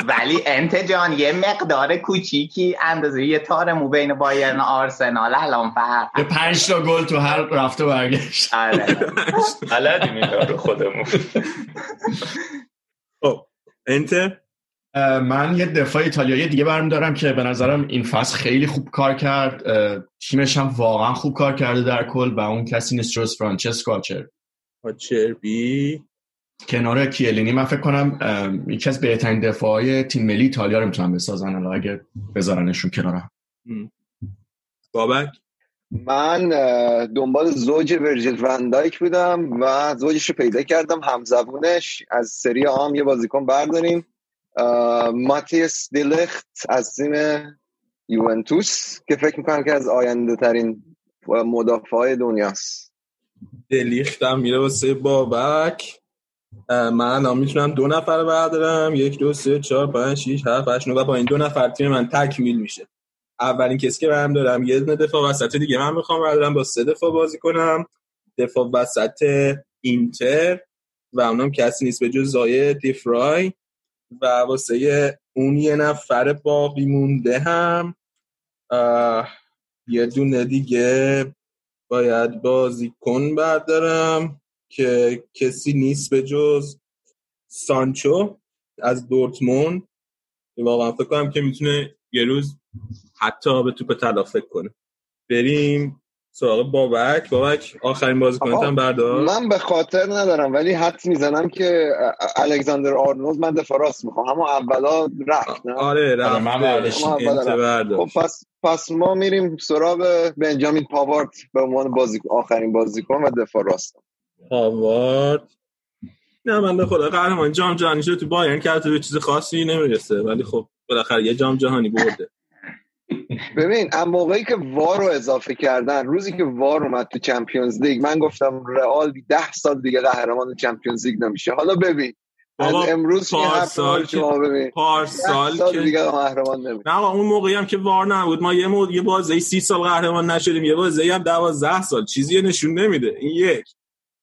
ولی انتجان یه مقدار کوچیکی اندازه یه تار مو بین بایرن و آرسنال الان فرق 5 تا گل تو هر رفته برگشت. بلدی میدارو خودمون. انت من یه دفاع ایتالیایی دیگه برمی دارم که به نظرم این فصل خیلی خوب کار کرد، تیمش هم واقعا خوب کار کرده در کل و اون کسی نیست جز فرانچسکو آچربی کنار کیلینی. من فکر کنم یکی از بهترین دفاع‌های تیم ملی ایتالیا رو میتونن بسازن الان اگه بذارنشون کنارم. بابک من دنبال زوج ورجیل ون دایک بودم و زوجش رو پیدا کردم، همزبونش. از سری آ هم یه بازیکن برداریم ماتیاس دیلخت از تیم یوونتوس که فکر میکنم که از آینده ترین مدافع دنیاست. دلیخت هم میره واسه بابک. من هم میتونم 2 نفر بردارم، 1 2 3 4 5 6 7 8 9 و با این 2 نفر تیم من تکمیل میشه. اولین کسی که برم دارم یه دفاع وسط دیگه من میخوام بردارم با 3 دفاع بازی کنم. دفاع وسط اینتر و اونم کسی نیست به جز زایه دیفرای و واسه اون یه نفر باقی مونده هم یه دونه دیگه باید بازیکن بردارم که کسی نیست به جز سانچو از دورتموند. واقعا فکر کنم که میتونه یه روز حتی به توپ طلا فکر کنه. بریم سراغ بابک. بابک آخرین بازیکنتم بردار. من به خاطر ندارم ولی حدس میزنم که الکساندر آرنولد من دفاع راست میخوام. همون اولا رفت نه؟ آره رفت. خب پس ما میریم سراغ بنجامین پاوارد به عنوان آخرین بازیکن و دفاع راست. پاوارد نه من به خدا قهرمان جام جهانی شده تو بایرن که تو چیز خاصی نمیرسه ولی خب بالاخره یه جام جهانی برده. ببین اون موقعی که وار رو اضافه کردن، روزی که وار اومد تو چمپیونز لیگ من گفتم رئال 10 سال دیگه قهرمان چمپیونز لیگ نمیشه. حالا ببین از امروز که هر شما ببین پارسال که دیگه قهرمان نمیشه. نه اون موقعی هم که وار نبود ما یه بازی 30 سال قهرمان نشدیم، یه بازی هم 12 سال چیزی نشون نمیده. این یک.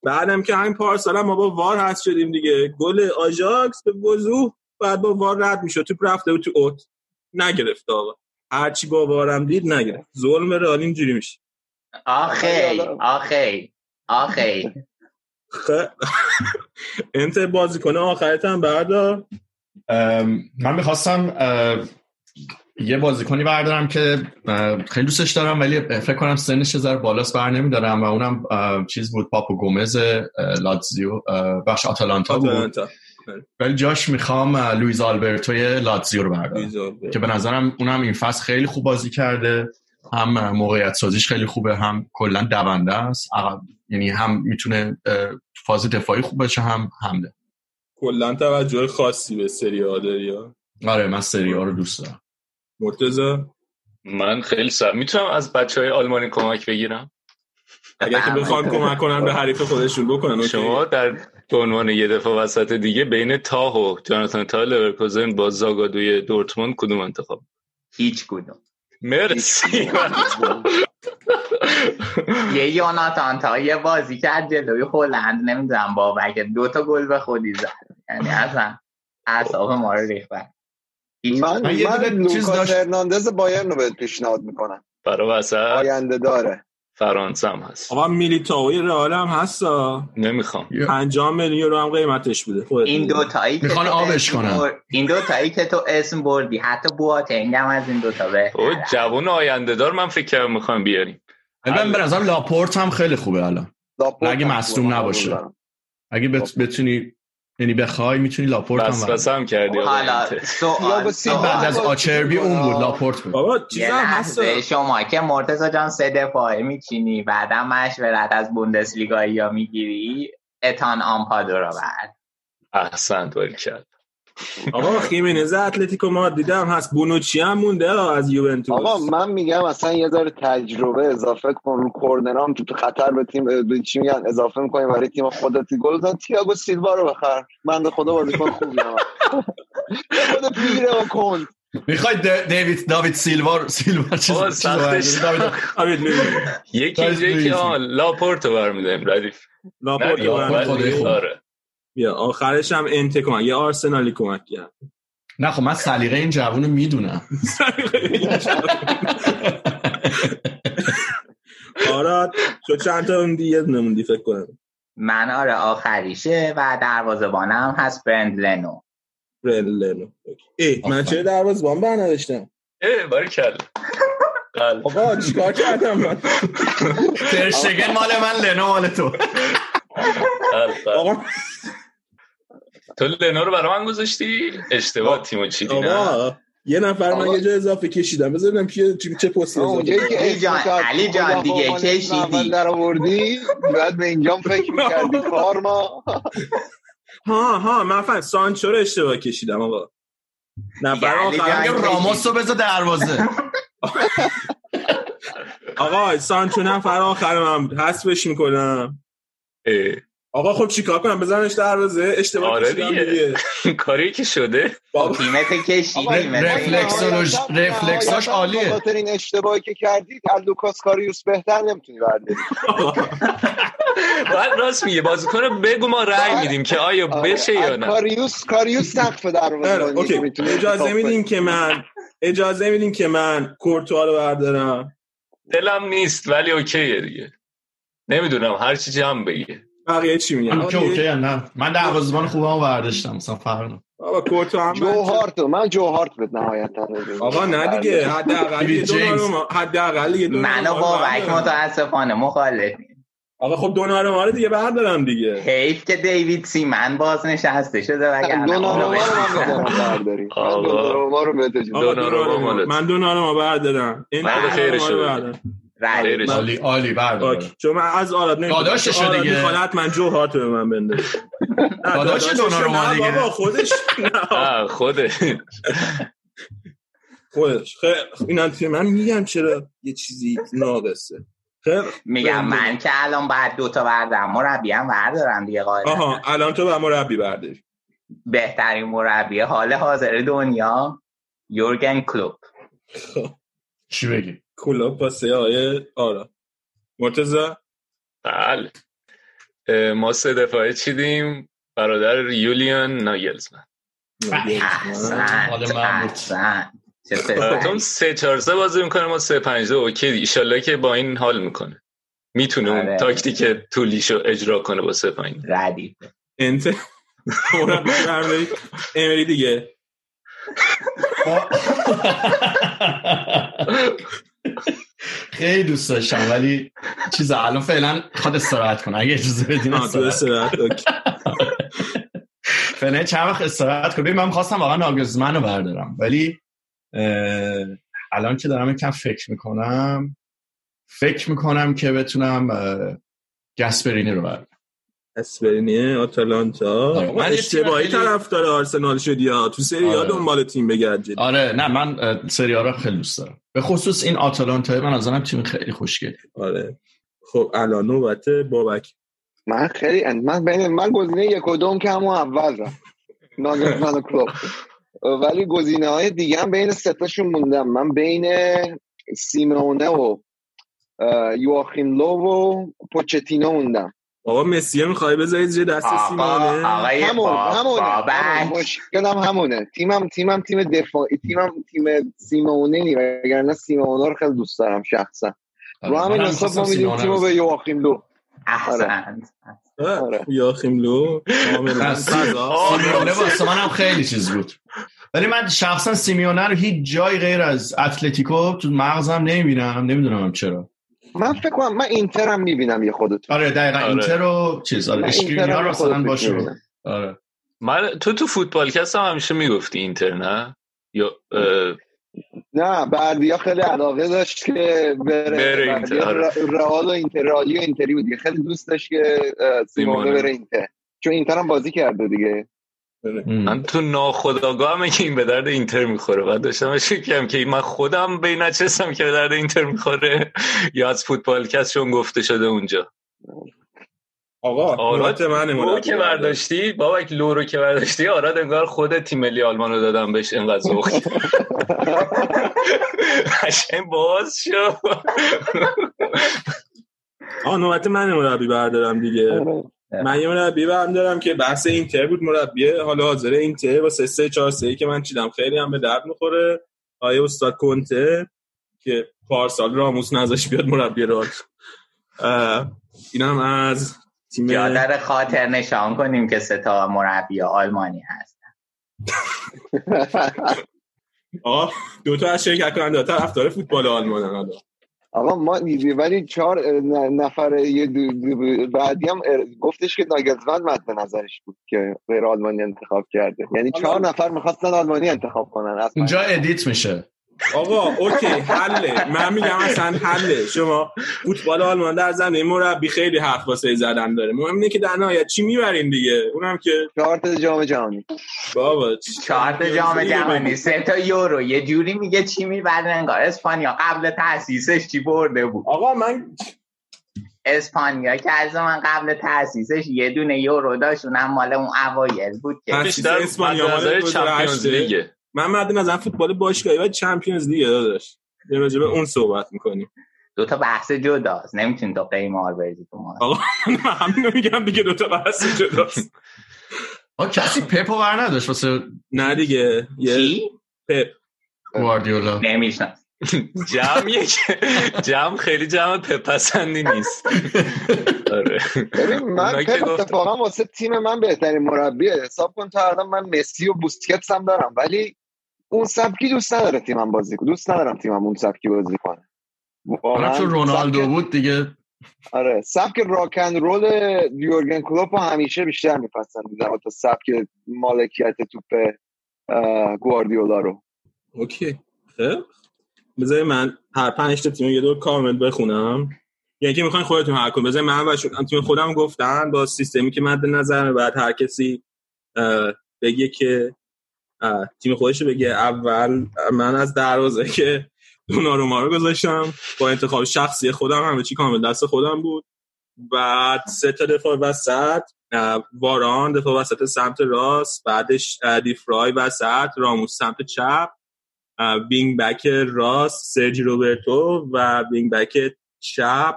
بعدم که همین پارسال هم ما با وار هست شدیم دیگه. گل آژاکس به وضوح بعد با وار رد میشد. توپ رفته بود تو اوت. نگرفت آقا. هرچی با وارم دید نگرفت. ظلم رئال اینجوری میشه. آخه انت بازیکن آخرت هم بردار. من میخواستم یه بازیکنی بردارم که خیلی دوستش دارم ولی فکر کنم سنش ذره بالاست بر نمیدارم و اونم چیز بود پاپو گومز لاتزیو بخش آتالانتا بود ولی جاش میخوام لوئیز آلبرتوی لاتزیو رو بردارم که به نظرم اونم این فصل خیلی خوب بازی کرده، هم موقعیت سازیش خیلی خوبه، هم کلا دونده است، یعنی هم میتونه فاز دفاعی خوب باشه هم حمله. کلا توجه خاصی به سری آ داری ها؟ آره من سری آ رو دوست دارم. مرتضی من خیلی سر میتونم از بچهای آلمانی کمک بگیرم اگر که بخوام کمک کنن به حریف خودشون بکنن. شما در به عنوان یه دفاع وسط دیگه بین تاهو جاناتان تاهو لورکوزن با زاگادوی دورتموند کدوم انتخاب؟ هیچ کدوم. مرسی. یه جاناتان تاهو یه بازی کرد جلوی هلند نمیدونم با بگه 2 تا گل به خودی زد، یعنی اصلا اعصاب ما رو ریخت. من لوکاس هرناندز بایرن رو بهت پیشنهاد میکنم برای وسط آینده داره. فرانسه هم هست آقا. میلیتائو رئال هم هستا. نمیخوام 5 میلیون یورو هم قیمتش بوده. این دو تایی میخوان آبش کنن. این دو تایی که تو اسم بردی حتی بواتنگ هم از این دو تا به او جوان آینده دار من فکر کردم میخوام بیاریم. من به نظرم لاپورت هم خیلی خوبه الان اگه مصدوم نباشه. اگه بتونی یعنی بخوای میتونی لاپورت هم بس هم کردی. حالا بعد از آچربی اون بود لاپورت بود. بابا چیزا هست شما که مرتضی جان 3 دفاعه میچینی بعدم مشورت از بوندسلیگا یا میگیری اتان آمپادو رو بعد احسنت ولی کرد. آقا خیمنز اتلتیکو مادرید هم هست، بونوچی هم مونده از یوونتوس. آقا من میگم اصلا یه ذره تجربه اضافه کن رو کورنرام تو خطر به تیم چی میگن اضافه می‌کنی برای تیم خودت. گل زد تییاگو سیلوا رو بخر. من به خدا بازیکن خوبیه. خدا پیرو کن. میخوای دیوید سیلوا چیزا سختش داوید یکی که لاپورتو برمی‌داریم ردیف. لاپورتو بیا آخرش هم انت کمک یه آرسنالی کمک کرد. نه خب من سلیقه این جوونو میدونم. آره تو چند تا دیگه نموندی فکر کنم. من آره آخریشه و دروازه‌بانم هست برند لنو. ای من چه دروازه‌بان برنوشتم؟ ای بارکلا. آقا چیکار کردم من؟ ترشگن مال من، لنو مال تو. آقا تو لنو رو برای من گذاشتی؟ اشتباه تیمو چیدی نه؟ یه نفر من یه جا اضافه کشیدم بذارم که چه پستی علی جان دیگه کشیدی در آوردی بعد به اینجام فکر می‌کردی فارما. ها من فقط سانچو رو اشتباه کشیدم آقا. نه برای آخر راموس رو بذار دروازه. آقا سانتونم فرا آخرم حذفش میکنم. آقا خب چیکار کنم؟ بزنمش دروازه؟ اشتباه کردم کاری که شده. قیمت کشیدی من. رفلکساش عالیه. خاطر این اشتباهی که کردی لوکاس کاریوس بهتر نمیتونی برداری. بعد راست میگه بازیکن بگو ما رأی میدیم که آیا بشه یا نه. کاریوس سقف دروازه. اوکی اجازه میدین که من کورتوا رو بردارم. دلم نیست ولی اوکیه دیگه. نمیدونم هر چی جمع بگه. بقیه چی میگن؟ اوکی نه من دروازه‌بان خوبم برداشتم مثلا فرق. بابا کورتو هم جو هارت به نهایتا. آقا نه دیگه حداقل یه دونه منو بابک متاسفانه مخالفیم. آقا خب دونارو ما رو دیگه بردارم دیگه. حیف که دیوید سیمن باز نشسته شده وگرنه دونارو ما برداریم. دونارو ما رو بده. من دونارو ما بردارم. این خیرش بده. عالی بردارم چون من از آراد نمیدونم داداششو دیگه میخواد من جو هارت به من بنده داداش دونارو دیگه بابا خودش اینا تیم من میگم چرا یه چیزی ناقصه میگم من که الان بعد دوتا بردم مربی هم بردارم دیگه قاعده آها الان تو به مربی برداری بهترین مربی حال حاضر دنیا یورگن کلوپ چی بگی کلوب پاسه های آرا مرتضی بله ما سه دفعه چیدیم برادر یولیان ناگلزمن حسن براتون 3-4-3 بازی میکنه ما 3-5-2 اوکی ایشالله که با این حال میکنه میتونه اون تاکتیک طولیشو اجرا کنه با 3-5 ردیف انت امری دیگه خیلی دوست داشتم ولی چیزا الان فعلا خود استراحت کنه اگه اجازه بدین استراحت فعلا چند وقت استراحت کنم من خواستم واقعا ناگزمنو بردارم ولی الان که دارم یکم فکر میکنم که بتونم گاسپرینی رو بردارم اسپرینی آتالانتا من اشتباهی طرفدار آرسنال شدی ها تو سری ها دنبال تیم بگرد جدی آره نه من سری ها را خیلی دوست دارم به خصوص این آتالانتا من از آنم تیم خیلی خوشگله آره خب الان نوبت بابک من خیلی من گزینه یک و دوم که همون اولم ناگزمن و کلوب ولی گزینه های دیگه هم بین ستاشون موندم من بین سیمونه و یواخیم لو و پوچتینو موندم آقا مسیه میخوای بذارید زیر دست سیمونه همونه مشکلم همونه تیمم تیم دفاعی تیمم تیم سیمونه نی وگرنه سیمونه رو خیلی دوست دارم شخصا رو همین حساب ما میدیم تیمو به یواخیم لو احسن یواخیم لو کاملا سیمونه واسه منم خیلی چیز بود ولی من شخصا سیمونه رو هیچ جای غیر از اتلتیکو تو مغزم نمیبینم نمیدونم چرا من فکر کنم من اینتر هم میبینم یه خودت آره دقیقاً آره. اینتر رو چیز آره اشکرینیا رو اصلا باشه آره من تو فوتبال کس هم همیشه میگفتی اینتر نه یا نه بردیا خیلی علاقه داشت که بره اینتر آره. رئال و اینتر رادیو اینتری بود خیلی دوست داشت که سیمونه بره اینتر چون اینتر هم بازی کرده دیگه من تو ناخودآگاه هم که این به درد اینتر میخوره بعد داشتم شکم که من خودم به نچستم که به درد اینتر میخوره یا از فوتبال کسشون گفته شده اونجا آقا آراد لو که برداشتی بابک لو رو که برداشتی آراد انگار خود تیم ملی آلمان رو دادم بهش انقدر زخم قشنگ باز شد نوبت منه مربی بردارم دیگه من یه مربی برم دارم که بحث اینتر بود مربی حال حاضر اینتر با 3-4-3 که من چیدم خیلی هم به درد میخوره آیا استاد کنته که پارسال راموس نذاش بیاد مربی رال اینم از تیم یادر خاطر نشان کنیم که سه تا مربی آلمانی هستن دوتا از شرکت کننده طرفدار فوتبال آلمانن آدم آقا ما ولی 4 نفر یه بعدی هم گفتش که ناگلزمن مد نظرش بود که غیر آلمانی انتخاب کرده یعنی 4 نفر می‌خواستن آلمانی انتخاب کنن اصلا اینجا ادیت میشه آقا اوکی حله، من میگم اصلا حله. شما فوتبال آلمان در زمین مربی خیلی حرف واسه زدن داره، مهم اینه که در نهایت چی میبرین دیگه، اونم که چارت جام جهانی. بابا چارت جام جهانی 3 تا یورو یه جوری میگه چی میبرن انگار اسپانیا قبل تاسیسش چی برده بود. آقا من اسپانیا که از من قبل تاسیسش یه دونه یورو داشت، اونم مال اون اوایل بود که بیشتر اسپانیا مال چمپیونز لیگ. من مدن از فوتبال باشگاهی و چمپیونز لیگ داداش در راجع به اون صحبت میکنیم، دوتا بحث جداست، نمیتونید تا قیمار بریزید تو ما. آقا من همین میگم دیگه، دوتا بحث جداست. آقا کسی پپو ور نداشت واسه نه دیگه کی؟ پپ گواردیولا نمیشناس جام یک جام خیلی جام پسندی نیست. آره من که اتفاقا واسه تیم من بهترین مربی حساب کن تا الان من مسی و بوسکتس هم دارم، ولی اون سبکی دوست نداره تیمم بازی کنه، دوست ندارم تیمم اون سبکی بازی کنه. واقعا چون رونالدو بود دیگه. آره سبک راک اند رول یورگن کلوپ همیشه بیشتر میپسندیدم تا سبک مالکیت توپ گواردیولا رو. اوکی خب بذاری من هر 5 تا تیم یه دور کامل بخونم، یعنی که میخواین خودتون هر کن بذاری من و تیم خودم گفتن با سیستمی که مد نظر بعد هر کسی بگه که تیم خودش رو بگه. اول من از دروازه که دوناروما رو گذاشتم با انتخاب شخصی خودم، همه چی کامل دست خودم بود. بعد 3 تا دفاع وسط، واران دفاع وسط سمت راست، بعدش دیفرای وسط، راموس سمت چپ، وینگ بک راست سرجی روبرتو و وینگ بک چپ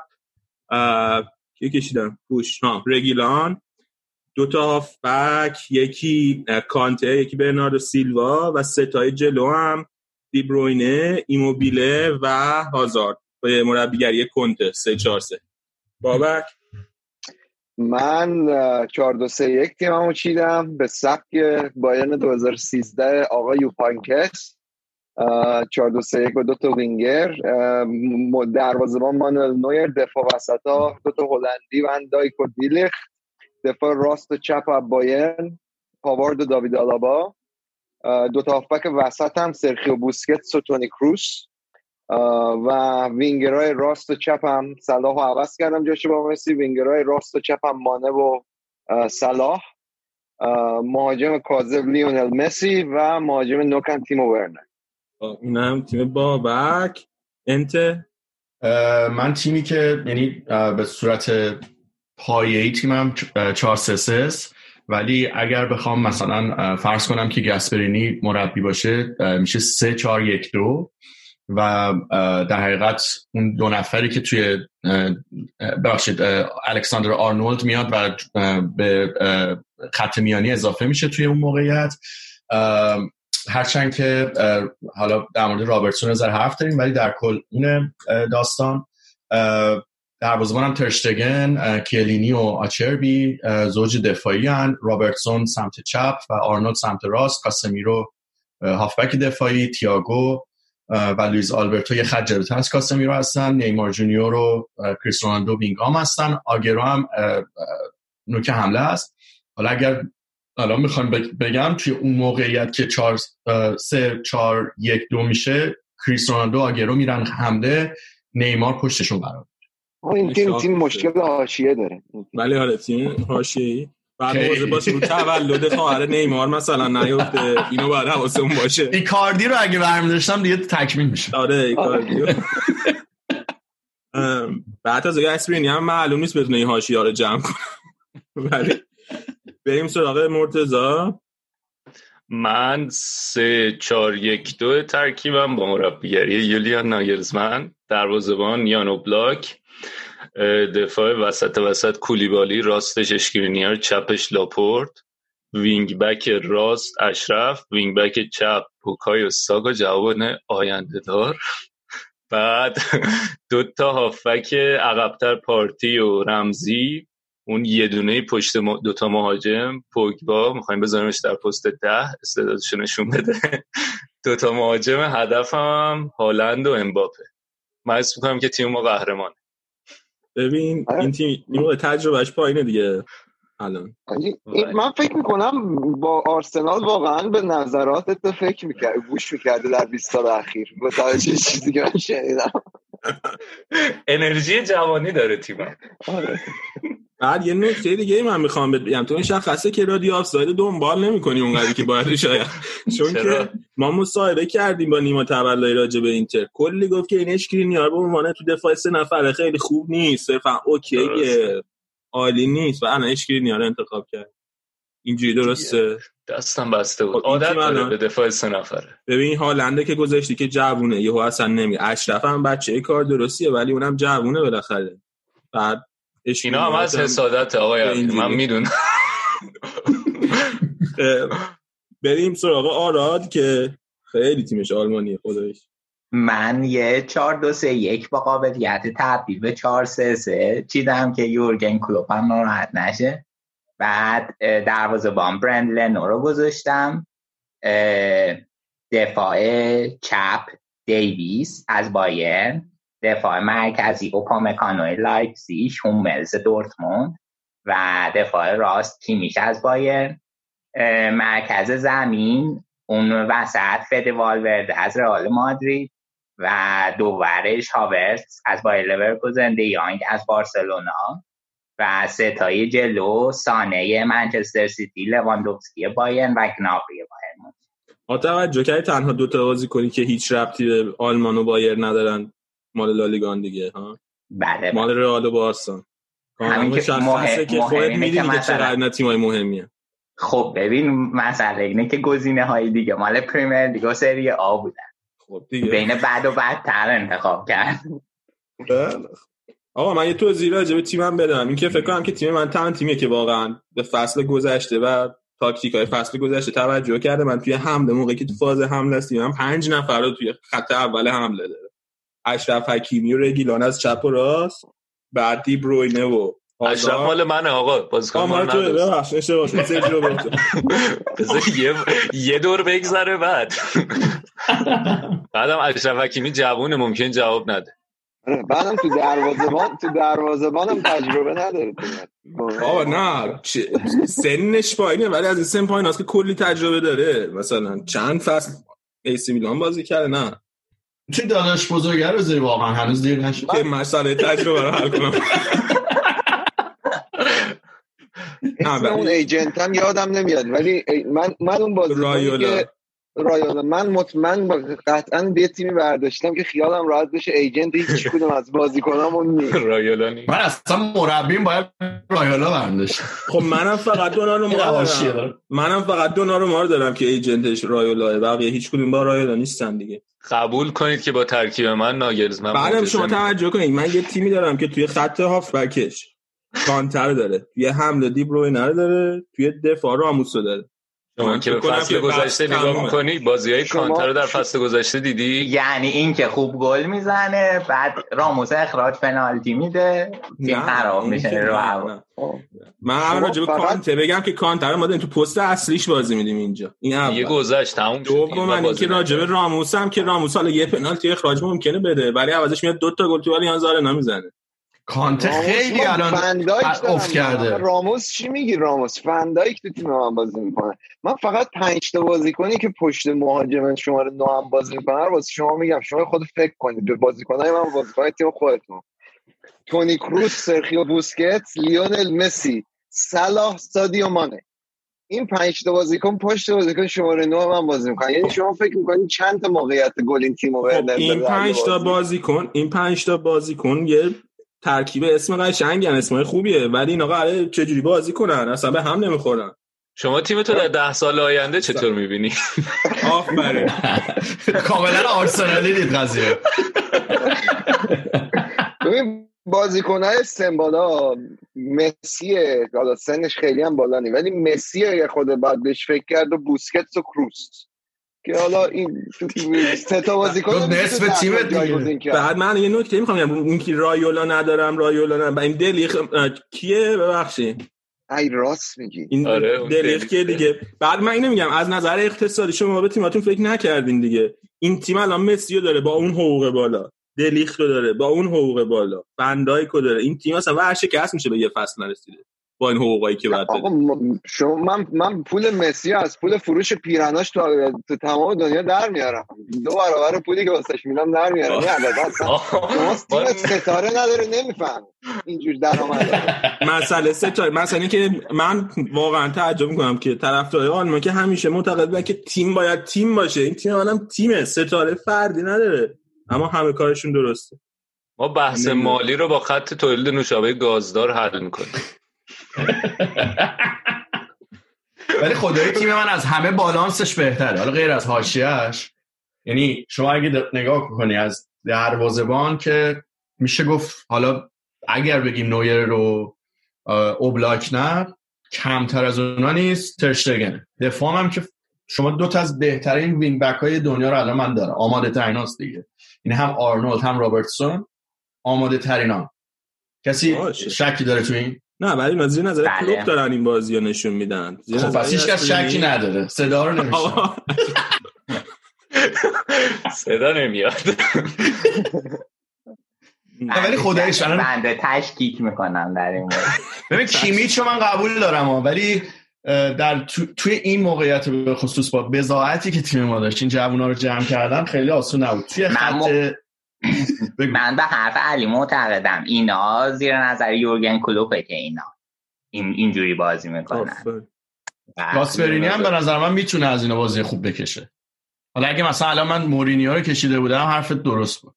کی کشیدم پوش ها رگیلان، 2 تا هاف بک، یکی کانته یکی برناردو سیلوا و 3 تای جلو هم دی بروینه ایموبیله و هازارد با مربیگری کنته 3-4-3. بابک من 4-2-3-1 تیممو چیدم به سبک بایرن 2013 آقای یوپانکس، 4-2-3-1 و 2 تا وینگر، دروازه‌بان مانوئل نویر، دفاع وسطا 2 تا هلندی ون دایک و دیلخ، دفاع راست و چپ و بایرن پاوارد و داوید آلابا، 2 تا هافبک وسط هم سرخیو بوسکتس و تونی کروس و وینگرای راست و چپ هم صلاحو عوض کردم جاشو با مسی، وینگرای راست و چپ هم مانه و صلاح، مهاجم کاذب لیونل مسی و مهاجم نوکم تیمو ورنر. اونم تیم بابک. انت من تیمی که یعنی به صورت پایه‌ای تیمم 4-3-3 ولی اگر بخوام مثلا فرض کنم که گاسپرینی مربی باشه میشه 3-4-1-2 و در حقیقت اون 2 نفری که توی ببخشید الکساندر آرنولد میاد و به خط میانی اضافه میشه توی اون موقعیت، هرچند که حالا در مورد رابرتسون نظر حرف داریم ولی در کل اون داستان دروازه‌بان هم ترشتگن، کیلینی و آچربی زوج دفاعی هن، رابرتسون سمت چپ و آرنولد سمت راست، کاسمیرو هافبک دفاعی، تییاگو و لوئیس آلبرتو یه خط جلوتر از کاسمیرو هستن، نیمار جونیور و کریستیانو رونالدو بینگام هستن، آگرو هم نوک حمله هست. حالا اگر الان میخوام بگم توی اون موقعیت که 4-3-4-1-2 میشه کریستیانو رونالدو آگرو میرن حمله، نیمار پشتشون قرار میگیره. این تیم مشکل حاشیه داره. بله حالا تیم حاشیه‌ای بعد واسه رو تولد خواهر نیمار مثلا نیفته، اینو بعد حواسمون باشه. ایکاردی رو اگه برمی داشتم دیگه تکمیل میشه. آره ایکاردی. بعد از گاسپرینی هم معلوم نیست بتونه این حاشیه‌ها رو جمع کنه. بله بریم سراغ مرتضی. من 3-4-1-2 ترکیبم با مربیگری یولیان ناگلزمن، دروازه‌بان یان اوبلاک، دفاع وسط کولیبالی، راستش اشکرینیار، چپش لاپورت، وینگ بک راست اشرف، وینگ بک چپ بوکایو ساگا جوان آینده دار، بعد 2 تا هافبک عقب‌تر پارتی و رمزی، اون یه دونه پشت 2 تا مهاجم پوگبا می‌خوایم بذاریمش در پست 10 استعدادش نشون بده، 2 تا مهاجم هدفم هالند و امباپه. من اسم می‌کنم که تیم ما قهرمانه. ببین این تیم نیمه تجربهش پایینه دیگه. الان من فکر میکنم با آرسنال واقعا به نظراتت تو فکر میکرد گوش میکرده در 20 سال اخیر مثلا چیزی که من شنیدم. انرژی جوانی داره تیمم. بعد یه نکته دیگه ای من میخوام بگم، تو این شخصه که رادیو آفساید دنبال نمی‌کنی اونقدری که باید، شاید چون که ما مصاحبه کردیم با نیما تولایی راجع به اینتر، کلی گفت که این اشکرینیار به عنوان تو دفاع سه نفره خیلی خوب نیست، صرفا اوکیه، عالی نیست و الان اشکرینیار رو انتخاب کرد. اینجوری درسته؟ دستم بسته بود. عادت داره به دفاع سه نفره. ببین هالنده که گذاشتی که جوونه، یهو اصلا نمیگه. اشرف هم بچه‌ای کار درستیه ولی اونم جوونه بالاخره. بعد اینا هم از حسادت آقای من میدونم. بریم سراغ آراد که خیلی تیمش آلمانیه خدایش. من یه 4-2-3-1 با قابلیت تبدیل به 4-3-3 چیدم که یورگن کلوپ هم ناراحت نشه. بعد دروازه‌بان برند لنو رو گذاشتم، دفاع چپ دیویس از بایرن، دفاع مرکزی اوپامکانوی لایپزیگ، هوملز دورتموند و دفاع راست کیمیش از بایرن. مرکز زمین اون وسط فد والورده از رئال مادرید و دوورش هاورتس از بایر لورکوزن، دیانگ از بارسلونا و ستای جلو سانه منچستر سیتی، لواندوفسکی بایرن و گنابری بایرن. توجه کردی تنها دو تا بازیکنی که هیچ ربطی به آلمان و بایر ندارن مال لالیگان دیگه ها؟ بله مال رئال و بارسا. همین که خودت می‌دونی که چقدر تیمای مهمیه. خب ببین مسئله اینه که گزینه‌های دیگه مال پریمیر لیگ و سری آ بودن، خب دیگه بین بد و بدتر انتخاب کرد. آقا من یه توضیح راجع به تیمم بدم، این که فکر کنم که تیم من تن تیمیه که واقعا به فصل گذشته و تاکتیک‌های فصل گذشته توجه کرده. من توی حمله، موقعی که تو فاز حمله هستیم، 5 نفر رو توی خط اول حمله داره. اشرف حکیمی و رگیلان از چپ و راست، بعد دی بروینه و اشرف مال منه آقا، بازیکن من تو ببخش اشتباه شد، سجلو بزن یه دور بگذره بعدم اشرف حکیمی جوونه ممکن جواب نده، بعدم تو دروازه‌بانم تجربه نداره. آقا نه سنش پایینه ولی از این سن پایین است که کلی تجربه داره، مثلا چند فصل AC میلان بازی کرده. نه چه داداش بزرگه رو زیر واقعا هنوز دیر نشد که مسئله تجربه رو حل کنم. اون ایجنت هم یادم نمیاد ولی من اون بازیکنی که رایولا، من مطمئن قطعا یه تیمی برداشتم که خیالم راحت بشه ایجنت هیچ کدوم از بازیکنام اون نیست. رایولا نیست، من اصلا مربیم باید رایولا برداشتم. خب منم فقط دو نارو مار دارم که ایجنتش رایولاه، بقیه هیچ کدوم با رایولا نیستن دیگه. قبول کنید که با ترکیب من ناگلزمن بعدم شما توجه کنید، من یه تیمی دارم که توی خط هافبکش کانتر داره، توی حمله دی بروینه داره، توی دفاع راموسو داره. شما که فصل گذشته نگاه می‌کنی بازی‌های کانتر رو در فصل گذشته دیدی؟ یعنی این که خوب گل میزنه بعد راموس اخراج پنالتی میده تیم خراب میشه رو هوا. من راجع به کانتر بگم که کانتر ما داریم تو پست اصلیش بازی میدیم اینجا، این یه گذشت تموم شد. دوم اینکه راجع به راموس هم که راموس حالا یه پنالتی اخراج ممکنه بده ولی عوضش میاد 2 تا گل تو آلیانز آرنا میزنه. کانت خیلی الان افت کرده. راموس چی میگی؟ راموس فندایک تو تیم من بازی میکنه. من فقط 5 تا بازیکنی که پشت مهاجم شماره 9 هم بازی میکنه واسه شما میگم، شما خود فکر کنید به بازیکنای من، بازیکنای تیم خودتون: تونی کروس، سرخیو بوسکتس، لیونل مسی، صلاح، سادیو مانه. این 5 تا بازیکن پشت بازیکن شماره 9 هم بازی میکنن. یعنی شما فکر میکنید چند تا موقعیت گل این تیمو به دست این 5 تا بازیکن، این 5 تا بازیکن یه ترکیب اسم قشنگن، اسمای خوبیه ولی اینا قراره چجوری بازی کنن اصلا به هم نمیخورن. شما تیمتو در 10 سال آینده چطور میبینی؟ آفرین، کاملا آرسنالی دید قضیه. ببین بازیکنای سن بالا، مسی حالا سنش خیلی هم بالا نیست ولی مسی یه خود بعد بهش فکر کرد و بوسکتس و کروس که حالا این ستا بازیکن نصف تیم دیگه. بعد من یه نکته میخوام بگم، اون کی رایولا ندارم، رایولا نه، این دلیخ کیه ببخشید؟ ای راست میگی این آره دلیخ که دیگه. بعد من اینو میگم از نظر اقتصادی شما به تیماتون فکر نکردین دیگه. این تیم الان مسی داره با اون حقوق بالا، دلیخ رو داره با اون حقوق بالا، فندایک رو داره. این تیم اصلا ورشکست میشه، به یه فصل نرسیده. با این حقوقایی که بعد آقا شما من پول مسی از پول فروش پیرناش تو تمام دنیا در میارم، دو برابر پولی که واسش میدم در میارم. نه شما ستاره نداره، نمیفهم اینجور درآمد. مسئله ستاره، مسئله که من واقعا تعجب میکنم که طرفدارای آلمان که همیشه معتقدن که تیم باید تیم باشه، این تیم الان تیم ستاره فردی نداره، اما همه کارشون درسته. ما بحث مالی رو با خط تولید نوشابه گازدار حل میکنیم. ولی خدای تیم من از همه بالانسش بهتره، حالا غیر از حاشیه‌اش. یعنی شما اگه نگاه کنی از دروازه‌بان که میشه گفت، حالا اگر بگیم نویر رو اوبلاک نه، کمتر از اونا نیست، ترشتگنه. دفاع هم که شما دو تا از بهترین وینگ بک های دنیا رو الان من داره، آماده تریناست دیگه. این هم آرنولد هم رابرتسون آماده ترینان. کسی شکی داره تو این؟ نه ولی ما زیر نظر کلوب دارن این بازی‌ها نشون میدن. خب پس هیچ کس شکی نداره، صدا رو نمیشنوه. صدا نمیاد. ولی خداییش الان بنده تشکیک میکنم در این مورد. ببین کیمیچو من قبول دارم ولی در توی این موقعیت به خصوص با بضاعتی که تیم ما داشت این جوونا رو جمع کردن خیلی آسون نبود. توی خط من به حرف علی معتقدم، اینا زیر نظر یورگن کلوپه که اینا اینجوری بازی میکنن. گاسپرینی هم به نظر من میتونه از اینا بازی خوب بکشه. حالا اگه مثلا الان من مورینیو رو کشیده بودم حرفت درست بود،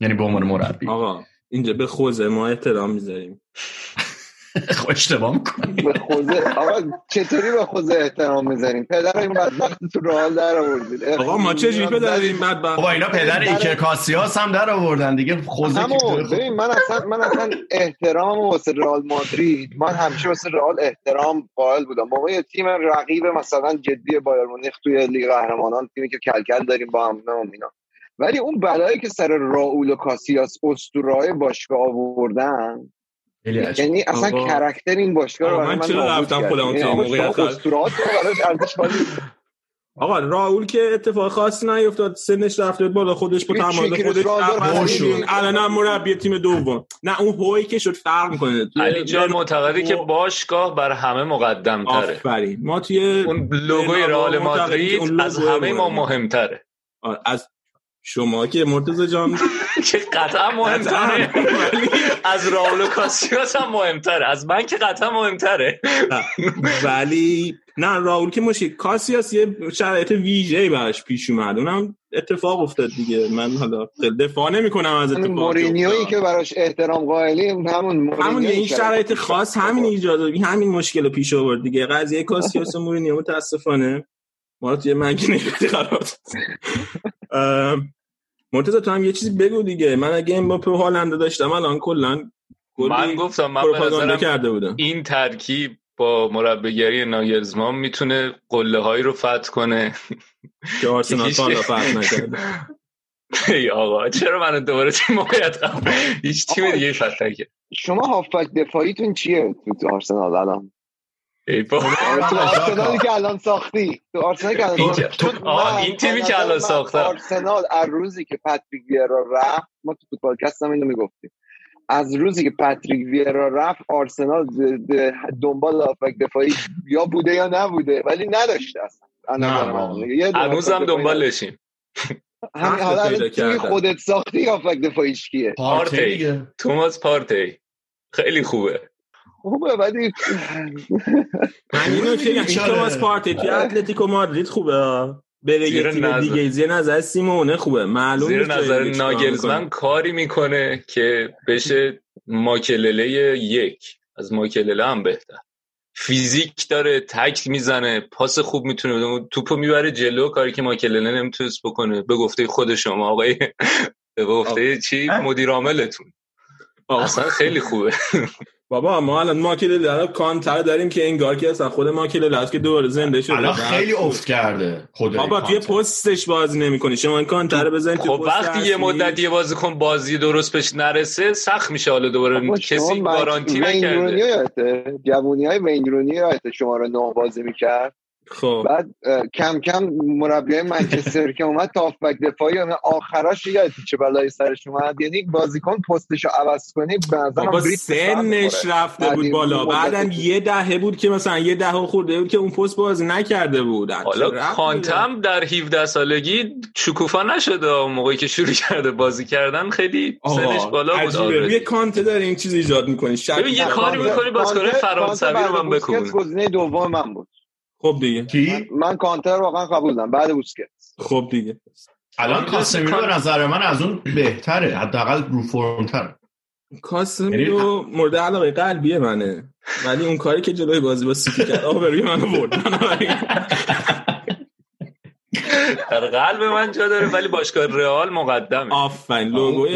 یعنی به عنوان مربی. آقا اینجا به خوزه ما احترام میذاریم. اشتباه میکنی به خوزه؟ آقا چطوری به خوزه احترام میذاریم؟ پدر این بدبخت تو رئال در آوردید. آقا ما چجوری پدر این بدبخت؟ بابا اینا پدر ایکر کاسیاس هم در آوردن دیگه. خوزه ببین من اصلا احترامم واسه رئال مادرید، من همیشه واسه رئال احترام قائل بودم. ما یه تیم رقیب مثلا جدی بایر مونیخ توی لیگ قهرمانان، تیمی که کلکل داریم با هم اینا، ولی اون بلایی که سر راؤول و کاسیاس اسطوره‌های باشگاه آوردن، یعنی اصلا کاراکتر این باشگاه رو من چرا رفتم خودمون تو موقعیت استرات براش ارزش قائل. آقا راؤول که اتفاق خاصی نیفتاد، سنش رفت بالا، خودش با تمام خودش عوضشون الانم مربی تیم دوم. نه اون هویی که شد فرق می‌کنه. علی جان معتقدی که باشگاه بر همه مقدم تره. آفرین. ما توی اون لوگوی رئال مادرید از همه ما مهم‌تره. از شما که مرتضی جان که قطعا مهمتره، ولی از راولو کاسیاس هم مهمتره، از من که قطعا مهمتره. ولی نه راول که مشکل، کاسیاس یه شرایط ویژه‌ای براش پیش اومد، اونم اتفاق افتاد دیگه. من حالا دفاع نمی‌کنم از اتفاق. مورینیویی که براش احترام قائلی همون این شرایط خاص همین ایجاد همین مشکل رو پیش آورد دیگه. قضیه کاسیاس و مورینیو متاسفانه ما رو توی منگی نگفتی قرار. مرتضی تو هم یه چیزی بگو دیگه. من اگه این با پرو هالنده داشتم الان کلن من گفتم، من به نظرم این ترکیب با مربیگری ناگلزمان میتونه قله هایی رو فتح کنه که آرسنال فان رو فتح نکرده. ای آقا چرا منو دوباره تیم موقعیت قبول هیچ تیم دیگه فتح نکرد. شما هافبک دفاعیتون چیه تو آرسنال الان؟ ای بابا آرسنالی که الان ساختی، تو آرسنالی که الان این تیمی که الان ساخته آرسنال، از روزی که پاتریک ویرا رفت، ما تو پادکست هم اینو میگفتیم، از روزی که پاتریک ویرا رفت آرسنال دنبال هافبک دفاعی یا بوده یا نبوده، ولی نداشته اصلا. هنوز هم دنبالشیم. همین حالا تیمی خودت ساختی هافبک دفاعیش کیه؟ پارتی، توماس پارتی خیلی خوبه. خوبه ولی من اینو چه توماس پارتی توی اتلتیکو مادرید خوبه، برای تیم دیگه زیر نظر سیمونه خوبه، معلومه زیر نظر ناگلزمن کاری میکنه که بشه ماکلله یک، از ماکلله هم بهتر. فیزیک داره، تکل میزنه، پاس خوب میتونه، توپو میبره جلو، کاری که ماکلله نمیتونست بکنه. به گفته خود شما آقای، به گفته چی مدیر عاملتون، اصلا خیلی خوبه. بابا ما الان ماکلل داریم، کانتر داریم که انگار که اصلا خود ماکلل است که دوباره زنده شده. الان خیلی افت کرده. بابا توی پستش بازی نمی‌کنی. شما کانتر بزنید تو پست. خب وقتی یه مدتی بازیکن بازی درست پیش نرسه سخت میشه، حالا دوباره کسی گارانتی نکرده. جوونیای وینرونی شما رو نه بازی می‌کرد. خب بعد کم کم مربیای منچستر که اومد تا هافبک دفاعی آخرش یادت چه بلایی سرش اومد، یعنی بازیکن پستشو عوض کنی بعضا با سنش رفته بود بالا، بعدم یه دهه بود که مثلا یه دهه خورده بود که اون پست بازی نکرده بود. حالا کانتم در 17 سالگی شکوفا نشده، موقعی که شروع کرده بازی کردن خیلی سنش بالا بود. عجیبه یه کانت داره این چیز ایجاد می‌کنه، یه کاری می‌کنه بازیکن فرانسوی رو من بکنه. گزینه دوم من بود. خب دیگه من کانتر واقعا قبول دارم بعد بوسکت. خب دیگه الان کاسمیرو به نظر من از اون بهتره، حداقل رو فرم‌تره. کاسمیرو مورد علاقه قلبیه منه، ولی اون کاری که جلوی بازی با سیتی کرد آبروی منو برد. در قلب من جا داره، ولی باشگاه رئال مقدمه. آفرین لوگو.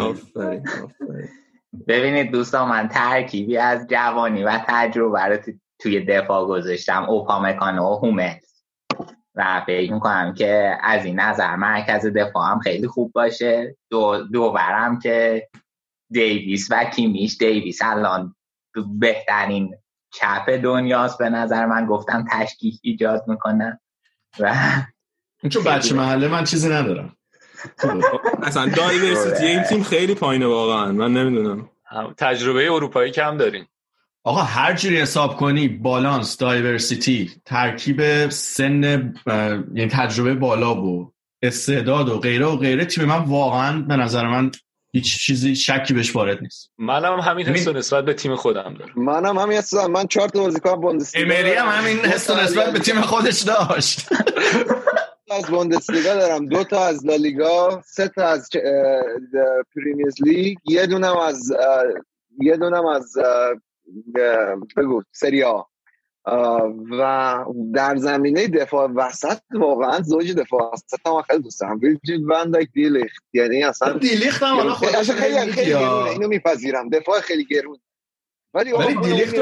آفرین. ببینید دوستان، من ترکیبی از جوانی و تجربه براتون توی دفاع گذاشتم، اوپامکانو و هوملز، و فکر میکنم که از این نظر مرکز دفاعم خیلی خوب باشه. دوورم که دیویس و کیمیش. دیویس الان بهترین چپ دنیاست به نظر من، گفتم تشکیک ایجاد میکنم و چون بچه محله من چیزی ندارم اصلا. دایورسیتی این تیم خیلی پایینه واقعا، من نمیدونم، تجربه اروپایی کم داریم. آقا هر جوری حساب کنی بالانس، دایورسیتی، ترکیب سن، یعنی تجربه بالا و استعداد و غیره و غیره، تیم من واقعا به نظر من هیچ چیزی شکی بهش وارد نیست. منم همین حس نسبت به تیم خودم دارم. منم همین حس دارم. من 4 تا بازیکن بوندسلیگا، امری هم همین حس نسبت به تیم خودش داشت. از بوندسلیگا دارم، 2 تا از لالیگا، 3 تا از پریمیر لیگ، یه دونم از بگو سری آ، و در زمینه دفاع وسط واقعا زوج دفاع وسط هم خیلی دوست دارم، ویرجیل ون دایک، دیلیخت. یعنی اصلا دیلیخت هم حالا خودش خیلی گرونه، اینو میپذیرم، دفاع خیلی گرونه، ولی دیلیخت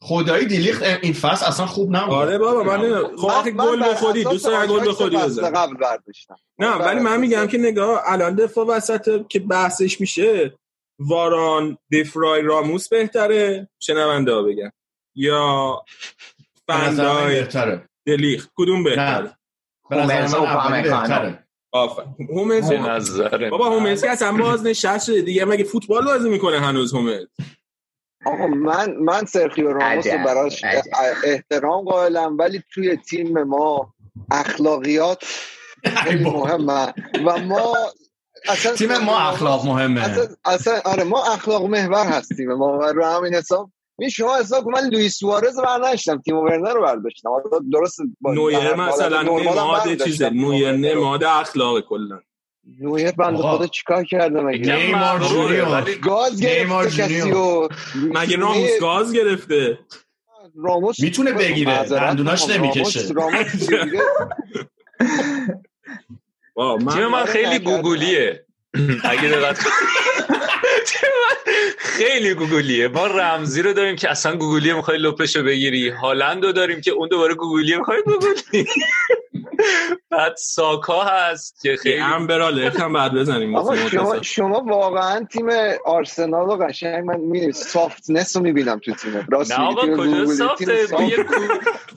خدایی دیلیخت این فصل اصلا خوب نبود. آره بابا من خب آخه گل بخوری دوستان گل بخوری بزن قبل برداشتم. نه ولی من میگم که نگاه الان دفاع وسط که بحثش میشه، واران، دفرای، راموس بهتره، شنونده ها بگن، یا فندای دلیخ کدوم بهتره؟ به نظر من اوپامکانو بهتره. آفر هومز بابا، هومز که اصلا باز نشست دیگه، مگه فوتبال بازی میکنه هنوز هومز؟ آقا من سرخیو راموس رو براش احترام قائلم، ولی توی تیم ما اخلاقیات مهمه و ما اصلا تیم ما اخلاق مهمه. اصلا آره ما اخلاق محور هستیم. ما رو همین حساب می شما حساب من لوئیس سوارز رو برداشتم، تیمو ورنر رو برداشتم. درست نویر مثلا نماد چیز، نویر نماد اخلاق کلا. نویر بنده خدا چیکار کرده مگه؟ نیمار جونیور گاز گرفته کسیو، مگه راموس گاز گرفته؟ راموس میتونه بگیره، دندوناش نمیکشه. راموس میگیره. تیم من خیلی گوگلیه، اگه دقت کنید تیم من خیلی گوگلیه. ما رمزی رو داریم که اصلا گوگلیه، میخوای لپشو بگیری. هالند رو داریم که اون دوباره گوگلیه، میخوای گوگلی. بعد ساکا هست که خیلی امبرالرت هم بعد بزنیم. شما واقعا تیم آرسنال رو قشنگ من میبینم، سافتنس رو میبینم تو تیم. راست میگی آقا، کجا سافته؟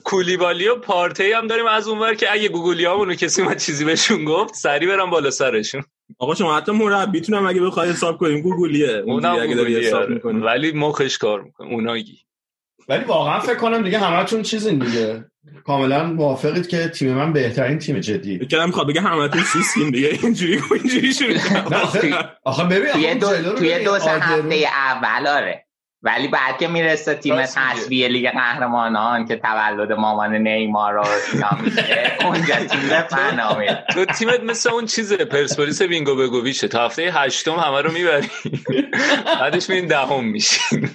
کولیبالی و پارتی هم داریم از اونور که اگه گوگلیامونو کسی ما چیزی بهشون گفت سری برام بالا سرشون. آقا شما حتی مربیتون هم اگه بخوای حساب کنیم گوگلیه، اونم اگه داری حساب می‌کنی، ولی مخش کار می‌کنه اونایی. ولی واقعا فکر کنم دیگه همه‌تون چیزین دیگه، کاملا موافقید که تیم من بهترین تیم جدی. کلام می‌خواد بگه همه‌تون سیسین دیگه، اینجوری شروع کرد. آخه ببین توی دو سه هفته اول آره، ولی بعد که میرسه تیم تصفیه لیگ قهرمانان که تولد مامان نیمار رو اینا میشه، اونجا تیم فنا میره. تو تیمت مثل اون چیزه پرسپولیس وینگو بگوویچه، تا هفته هشتم همه رو میبری، بعدش میرین دهم میشین.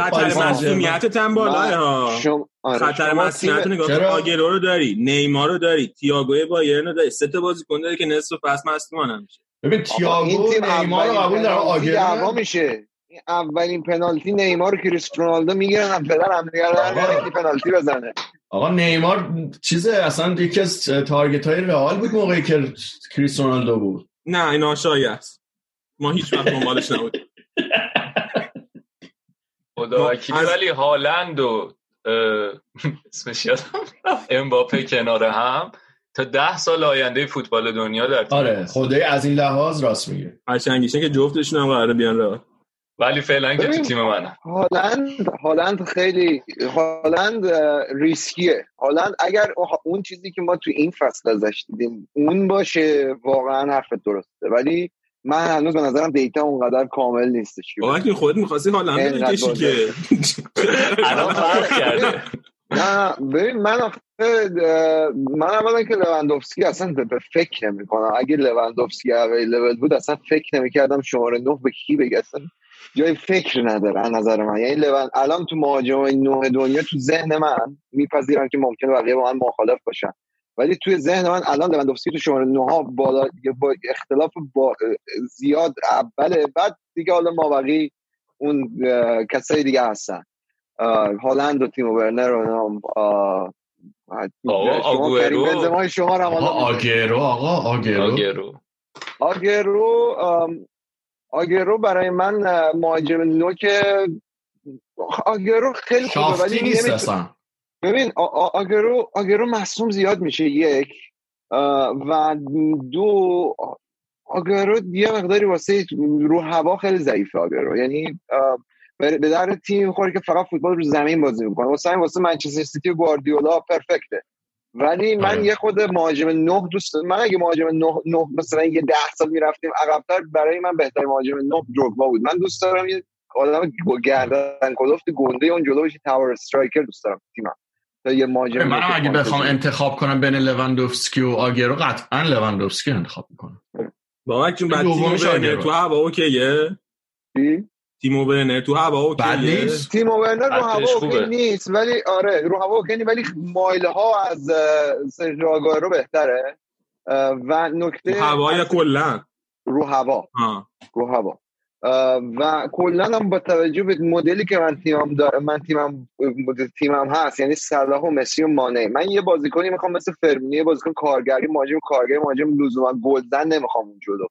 خطر مسئولیتت هم بالایه ها. خطر مسئولیتت نگاه کن، آگرو رو داری، نیمار رو داری، تییاگو بایرن رو داری، سه تا بازیکن داری که نصف فصل مصدومن میشه. ببین تییاگو نیمار رو قبول داره، آگرو میشه. اولین پنالتی نیمار رو کریستیانو رونالدو میگیرن، هم پدر هم دیگه پنالتی بزنه. آقا نیمار چیزه اصلا، یکی از تارگت های رئال بود موقعی که کریستیانو رونالدو بود. نه این آشایه است، ما هیچ وقت دنبالش نبودیم. خدا وکیل. ولی هالند و اسمش یادم امباپه کنار هم تا 10 سال آینده فوتبال دنیا در تیم. آره خدای از این لحاظ راست میگه. قشنگیشه که جفتشون هم قراره بیان راه. ولی فعلا که تو تیم منه. هالند خیلی ریسکیه. هالند اگر اون چیزی که ما تو این فصل ازش دیدیم اون باشه واقعا حرفت درسته، ولی من هنوز به نظرم دیتا اونقدر کامل نیستش. واقعا خودت می‌خواستی هالند بکشی که الان فرق کرده. نه ببین من اولا که لواندوفسکی اصلا به فکر نمی کنم. اگه لواندوفسکی اویلیبل بود اصلا فکر نمی کردم شماره 9 به کی بگه، اصلا جای فکر نداره از نظر من. یعنی الان تو مهاجمای 9 دنیا تو ذهن من، میپذیرم که ممکنه بقیه با من مخالف باشن، ولی توی ذهن من الان لواندوفسکی تو شماره 9 ها بالا با اختلاف زیاد اوله، بعد دیگه حالا ما بقیه اون کسای دیگه هستن، هالند و تیمو ورنر و آگورو شما آگورو برای من مهاجم نوک آگورو خیلی خوبه، ولی نیست اصلا. ببین آگورو مصدوم زیاد میشه، یک و دو آگورو یه مقداری واسه رو هوا خیلی ضعیفه. آگورو یعنی به در تیم خوره که فقط فوتبال رو زمین بازی میکنه، واسه منچستر سیتی و گواردیولا پرفکته، ولی من یه خود مهاجم 9 دوست. من اگه مهاجم 9 مثلا یه 10 سال میرفتیم عقب‌تر، برای من بهترین مهاجم 9 دروگبا بود. من دوست دارم یه آدم گردن کلفت گنده اون جلو بشه، تاور استرایکر دوست دارم تیمم تا یه مهاجم. من اگه بخوام انتخاب کنم بین لواندوفسکی و آگورو قطعا لواندوفسکی انتخاب میکنم. با مکتون بعد تو هوا اوکیه تیمو ورنر تو هوا اوکی، تیمو ورنر رو هوا اوکی نیست، ولی آره رو هوا اوکی نیست، ولی مایل ها از سرژیو آگورو بهتره. و نکته هوای کلا رو هوا و کلا هم با توجه به مدلی که من تیمم داره، من تیمم هست، یعنی صلاح و مسی و مانه، من یه بازیکنی میخوام مثل فرمینی، بازیکن کارگری، مهاجم لزوما گلزن نمیخوام اون جلو،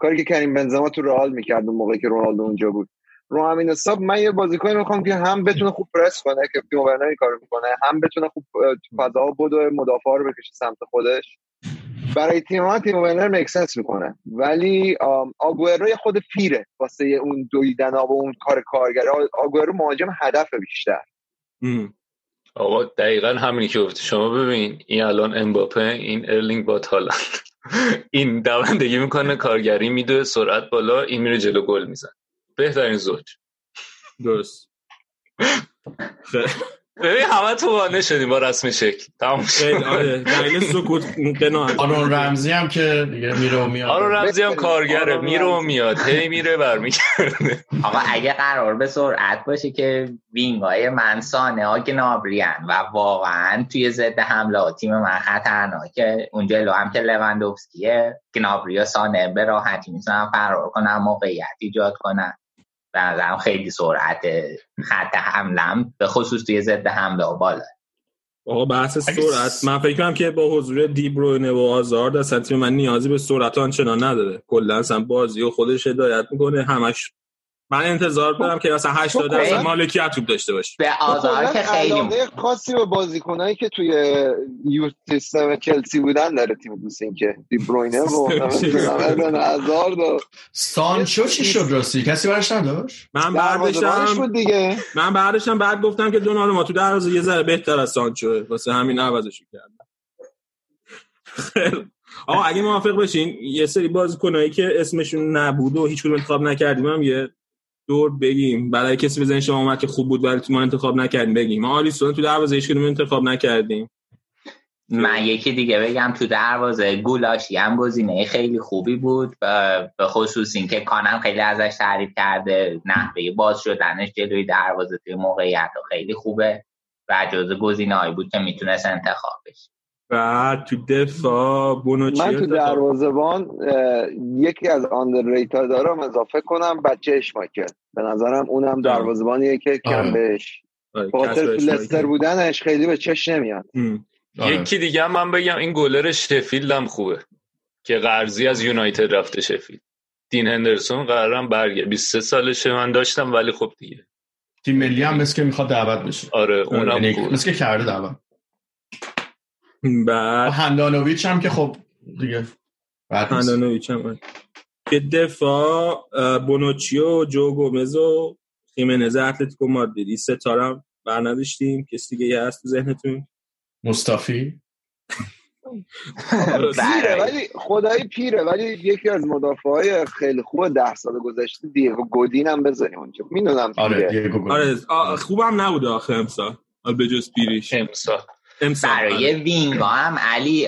کاری که کریم بنزما تو رئال میکرد اون موقعی که رونالدو اونجا بود. رو همین حساب من یه بازیکنی میخوام که هم بتونه خوب پرس کنه که تیم ورنر این کارو میکنه، هم بتونه خوب تو فضاها بده، مدافعا رو بکشه سمت خودش. برای تیم ورنر مکسنس میکنه، ولی آگورو خود پیره واسه اون دویدنا و اون کار کارگری. آگورو مهاجم هدف بیشتر. آقا دقیقاً همینی که گفت شما. ببین این الان امباپه، این ارلینگ با هالند این دوندگی میکنه، کارگری میده، سرعت بالا، این میره جلو گل میزن. بهترین زوج درست. ببین همه تو وانه شدیم با رسم شکل تمام شد. دلیل سکوت قناعت. آرون رمزی هم که دیگه میره و میاد، آرون رمزی هم کارگره، میره و میاد، هی میره برمیگرده. آقا اگه قرار به سرعت باشه که وینگای منسانه ها که نابریان و واقعا توی ضد حمله ها تیم من خطرناکه، اونجا لو هم که لواندوفسکیه، گنابری و سانه به راحتی میتونن فرار کنن، موقعیت ایجاد کنن. بعضا خیلی سرعت خط حملم به خصوص توی ضد حمله بالا. آقا بحث سرعت، من فکر می‌کنم که با حضور دی بروینه و آزارد اصلا تیم من نیازی به سرعت آنچنان نداره، کلا اصلا بازیو خودش هدایت میکنه همش. من انتظار دارم که مثلا 80% مالکیت توپ داشته باشه. به آزارد که خیلی خاصی به بازیکنایی که توی یوت سیستم چلسی بودن داره تیم دوسین که دی بروینه و آزارد و سانچو چی شد راستی کسی برش نداشت. من برداشتم بعد گفتم که دوناروما تو دروازه یه ذره بهتر از سانچو، واسه همین عوضش کردم. خیلی آقا اگه موافق باشین یه سری بازیکنایی که اسمشون نبود و هیچکدوم انتخاب نکردیم هم یه دور بگیم، برای کسی بزنین شما اومد که خوب بود ولی ما انتخاب نکردیم بگیم. ما آلیسون تو دروازه هیچ کدوم انتخاب نکردیم. من یکی دیگه بگم تو دروازه گولاشی هم گزینه خیلی خوبی بود، به خصوص اینکه کانم خیلی ازش تعریف کرده، نحوه باز شدنش جلوی دروازه توی موقعیت خیلی خوبه و جزو گزینه‌ای بود که میتونست انتخاب بشه. بعد تو دفاع بونوچی، من تو دروازه‌بان یکی از آندرریت‌ها دارم اضافه کنم، بچه اشماکل. به نظرم اونم دروازه‌بانیه که کم بهش خاطر لستر بودنش خیلی به چش نمیاد. یکی دیگه من بگم این گلر شفیلد هم خوبه که قرضی از یونایتد رفته شفیلد، دین هندرسون قرارم برگرده، 23 سالشه من داشتم، ولی خب دیگه تیم ملی هم مثل که میخواد دعوت بشه. آره اونم بود مثل که کرده دعوت. بعد هندانویچ هم که خب دیگه هندانویچ هم که دفاع بونوچیو، جو گومز و خیمنز اتلتیکو مادرید ستارم برنداشتیم. کسی دیگه هست تو ذهنتون؟ مصطفی پیره ولی خدایی پیره، ولی یکی از مدافعای خیلی خوب 10 سال گذشته دیگو گودین هم بذاریم اونجا. میدونم آره خوبم نبود آخه امسال به جز پیریش. امسال برای وینگا هم علی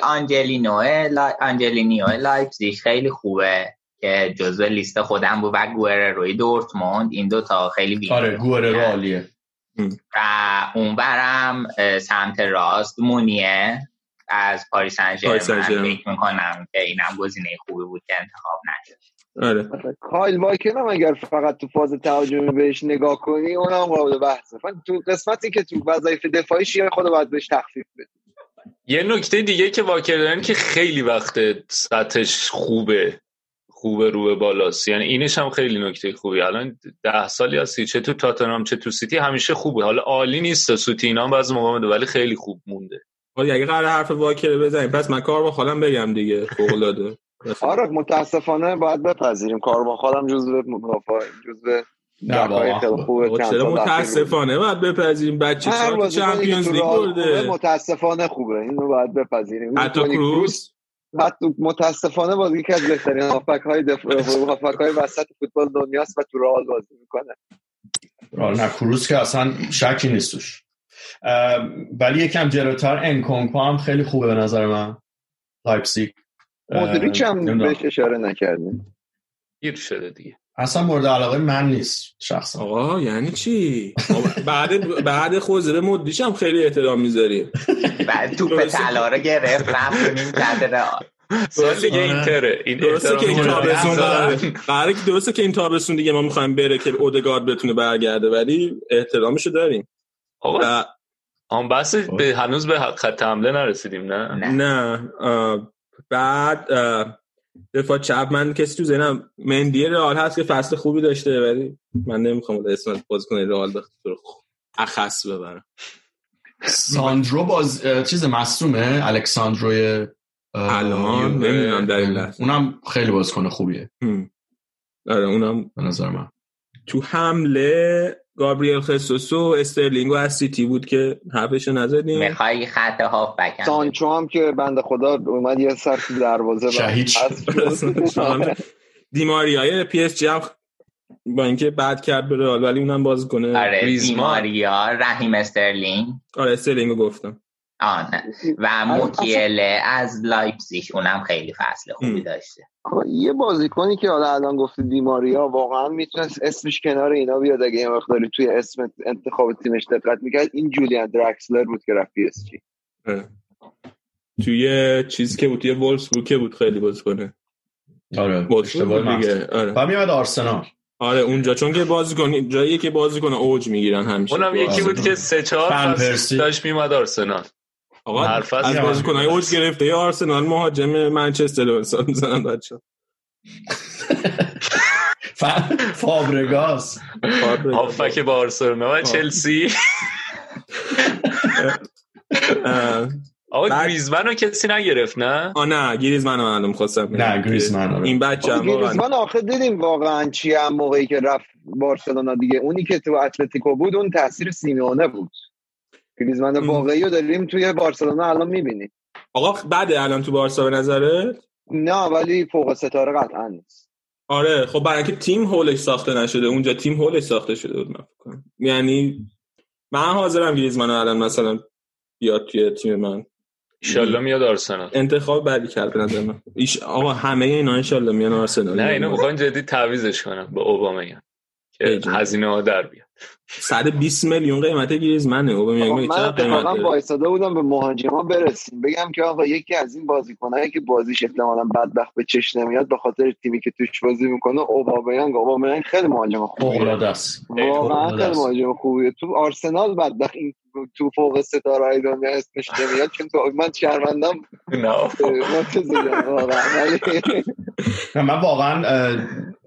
آنجلینیو لایپزیگ خیلی خوبه که جزو لیست خودم بود و گوئررو دورتموند. این دو تا خیلی وینگ. آره گوئررو عالیه. و اونورم سمت راست مونیه از پاریس سن ژرمن فکر می‌کنم که اینم گزینه خوبی بود که انتخاب نشد. آره. کایل واکر هم اگر فقط تو فاز تهاجمی بهش نگاه کنی اونم قابل بحثه. تو قسمتی که تو وظایف دفاعیش یه خود باید بهش تخفیف بده. یه نکته دیگه که واکر دارن که خیلی وقته سطحش خوبه رو به بالاست، یعنی اینش هم خیلی نکته خوبی. الان 10 سالی هستی چه تو تاتنهام چه تو سیتی همیشه خوبه. حالا عالی نیست سوتی اینا بعضی موقع ولی خیلی خوب مونده. آره اگه قرار حرف واکر بزنیم پس من کار با خالم بگم دیگه فوق العاده. آره متاسفانه باید بپذیریم کار با خالم جزو مدافع جزو دفاعی خیلی خوبه. چرا متاسفانه باید بپذیریم بچه چمپیونز لیگ برده؟ متاسفانه خوبه اینو باید بپذیریم. اتوکروس حتی متاسفانه بازی که از بهترین هافبک‌های وسط فوتبال دنیاست و تو رئال بازی میکنه. رئال نکروس که اصلا شکی نیستش. ولی یکم جلوتر انکونکو هم خیلی خوبه به نظر من. لایپزیگ مودریچ هم بهش اشاره نکردیم. گیر شده دیگه. اصلا مورد علاقه من نیست شخصا. آقا یعنی چی؟ بعد خوزره مودریچ هم خیلی احترام میذاریم. بعد توپ طلا رو گرفت رفت نیم کرده. سالی که اینتره این درسته که این تابستون قراره که درسته که این تابستون دیگه ما می‌خوایم بره که اودگارد بتونه برگرده ولی احترامشو داریم. آقا هم بس هنوز به خط حمله نرسیدیم. نه بعد دفاع چپ من کسی تو ذهنم مندی رئال هست که فصل خوبی داشته ولی من نمیخوام اون اسم بازیکن رئال به خاطر اخص ببرم. ساندرو باز چیز معصومه الکساندروی الان نمیدونم دلیل اونم خیلی بازیکن خوبیه. آره اونم به نظر من تو حمله گابریل خسوس و استرلینگ از سیتی بود که حرفشو نزدیم. میخوای خط هافبک هم سانچو هم که بنده خدا اومد یه سر تو دروازه شهید شد. دیماریا پی اس جی با اینکه بعد کرد به رئال ولی اونم باز کنه. آره دیماریا رحیم استرلینگ. آره استرلینگو گفتم. آره و موکیله از لایپزیگ اونم خیلی فصل خوبی داشته. یه بازیکنی که حالا الان گفته دیماریا واقعا میتونست اسمش کنار اینا بیاد اگه یه وقت داری توی اسم انتخاب تیمش دقت میکرد. این جولیان دراکسلر بود که رفت پی اس جی. توی چیزی که بود توی وولفسبورگ که بود خیلی بازیکنه. آره اشتباه دیگه. آره بعد آرسنال. آره اونجا چون که بازیکن جایی که بازیکن اوج میگیرن همیشه. اونم یکی بود که 3-4 داشت میومد آرسنال. آقا از بازیکن‌های اوج گرفته یا آرسنال مهاجم منچستر انسان می‌زنن بچه‌ها. فابرگاس هافبک بارسلونا و چلسی. آقا گریزمنو کسی نگرفت نه؟ آ نه گریزمنو من می‌خواستم. نه گریزمن این بچه‌ها گریزمن آخه دیدیم واقعاً چی هم موقعی که رفت بارسلونا دیگه. اونی که تو اتلتیکو بود اون تاثیر سیمیونه بود. گریزمن واقعی رو داریم توی بارسلونا الان میبینی. آقا بده الان تو بارسا به نظرت؟ نه ولی فوق ستاره قطعا نیست. آره خب برای اینکه تیم هولش ساخته نشده اونجا تیم هولش ساخته شده بود من فکر کنم. یعنی من حاضرم گریزمن الان مثلا بیاد توی تیم من. ان شاء الله میاد آرسنال. انتخاب بعدی کرد به نظر من. آقا همه اینا ان شاء الله میان آرسنال. نه اینا میخوان جدی تعویضش کنن با اوبامیان که هزینه‌ها در بیاد. 120 میلیون قیمت گریزمنه. من اتفاقا وایساده بودم به مهاجما برسیم بگم که آقا یکی از این بازیکنایی که بازیش احتمالاً بدبخت به چش نمیاد به خاطر تیمی که توش بازی میکنه اوبامیان خیلی مهاجم خوبیه است. واقعا خیلی مهاجم خوبیه. تو آرسنال بدبخت این تو فوق ستاره‌های دنیا اسمش نمیاد چون تو من شرمندم. نه من واقعا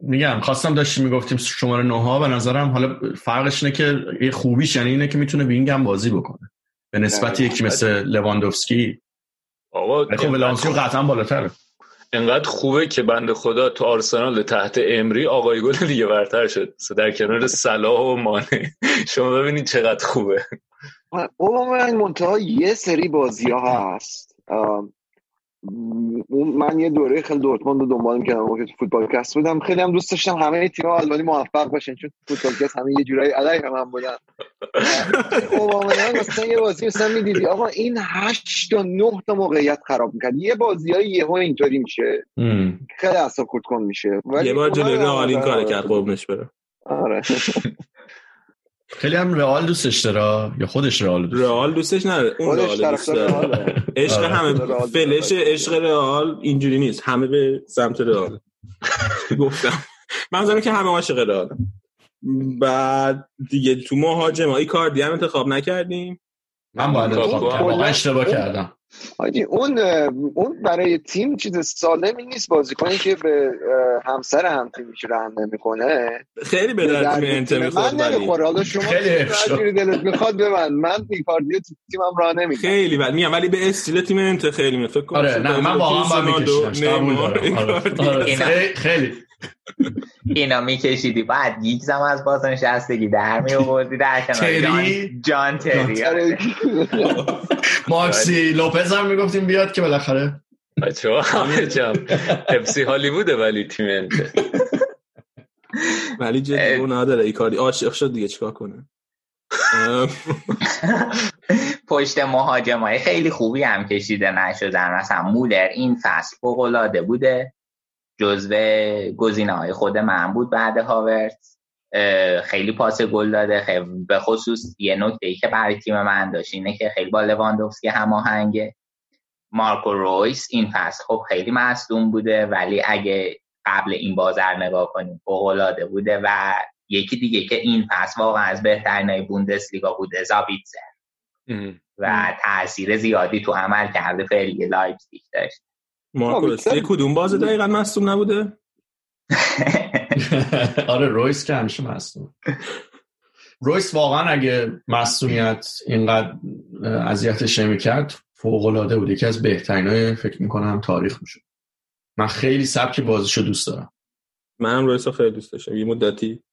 میگم خواستم داشتیم میگفتیم شماره 9 ها به نظرم حالا فرقش اینه که یه خوبیش یعنی اینه که میتونه وینگ هم بازی بکنه به نسبت یکی مثل لواندوفسکی. آقا خب لواندوفسکی قطعا بالاتره، انقدر خوبه که بنده خدا تو آرسنال تحت امری آقای گل دیگه برتر شد در کنار صلاح و مانه. شما ببینید چقدر خوبه. اون منتها یه سری بازی ها هست، من یه دوره خیلی دورتموند رو دنبال می‌کردم وقتی تو فوتبالکست بودم، خیلی هم دوست داشتم همه تیم‌ها آلمانی موفق باشن چون فوتبالکست همه یه جورایی علیه هم بودن. اومدن مثلا یه بازی مثلا می‌دیدی آقا این 8 تا 9 تا موقعیت خراب می‌کرد، یه بازیای یهو اینطوری میشه خیلی اعصاب خردکن میشه. یه بار جلوی رئال این کارو کرد قربونش بره. آره خیلی هم رئال دوستش داره یا خودش رئال دوست داره؟ رئال دوستش نداره، اون رئال دوست داره. عشق همه فلش عشق رئال اینجوری نیست، همه به سمت رئال. گفتم من زمانی که همه عاشق رئال. بعد دیگه تو مهاجم‌ها ایکاردی هم انتخاب نکردیم. من باید انتخاب کردم، واقعا اشتباه کردم. آجی اون برای تیم چیز سالمی نیست، بازیکنی که به همسر هم تیمش رحم نمی‌کنه خیلی به درد تیم انت می‌خوره. من نمی‌خوره، حالا شما چجوری دلت می‌خواد به من ایکاردیو تو تیمم راه نمی‌کنه خیلی بد میام، ولی به استیل تیم انت خیلی میفکر کنم. آره نه من واقعا با می‌کشیدم خیلی اینا می‌کشیدی بعد یک زم از بازنشستگی در می‌آوردی در کنار جان تری ماکسی لوپز هم میگفتیم بیاد که بالاخره بچه‌ها همه جام اپسی هالیووده ولی تیم انت ولی جدی اون نداره ایکاردی عاشق شد دیگه چیکار کنه. پشت مهاجمای خیلی خوبی هم کشیده نشدن، مثلا مولر این فصل فوق‌العاده بوده، جزو گزینه‌های خود من بود بعد هاورتز، خیلی پاس گل داده. به خصوص یه نکته‌ای که برای تیم من داشت اینه که خیلی با لواندوفسکی هماهنگه. مارکو رویس این فصل خب خیلی مصدوم بوده ولی اگه قبل این بازر نگاه کنیم فوق‌العاده بوده. و یکی دیگه که این فصل واقعا از بهترینای بوندسلیگا بوده زابیتزر و تاثیر زیادی تو عمل کرده فعلی لایپزیگ داشت. مارکو رویس کدوم بازه دقیقاً مصدوم نبوده؟ آره رویس که همیشه مصدوم. رویس واقعا اگه مصدومیت اینقدر اذیتش نمی‌کرد فوق‌العاده بود، یکی از بهترینای فکر می‌کنم تاریخ میشه. من خیلی سبک بازیشو دوست دارم، منم رویسو خیلی دوست داشتم، یه مدتی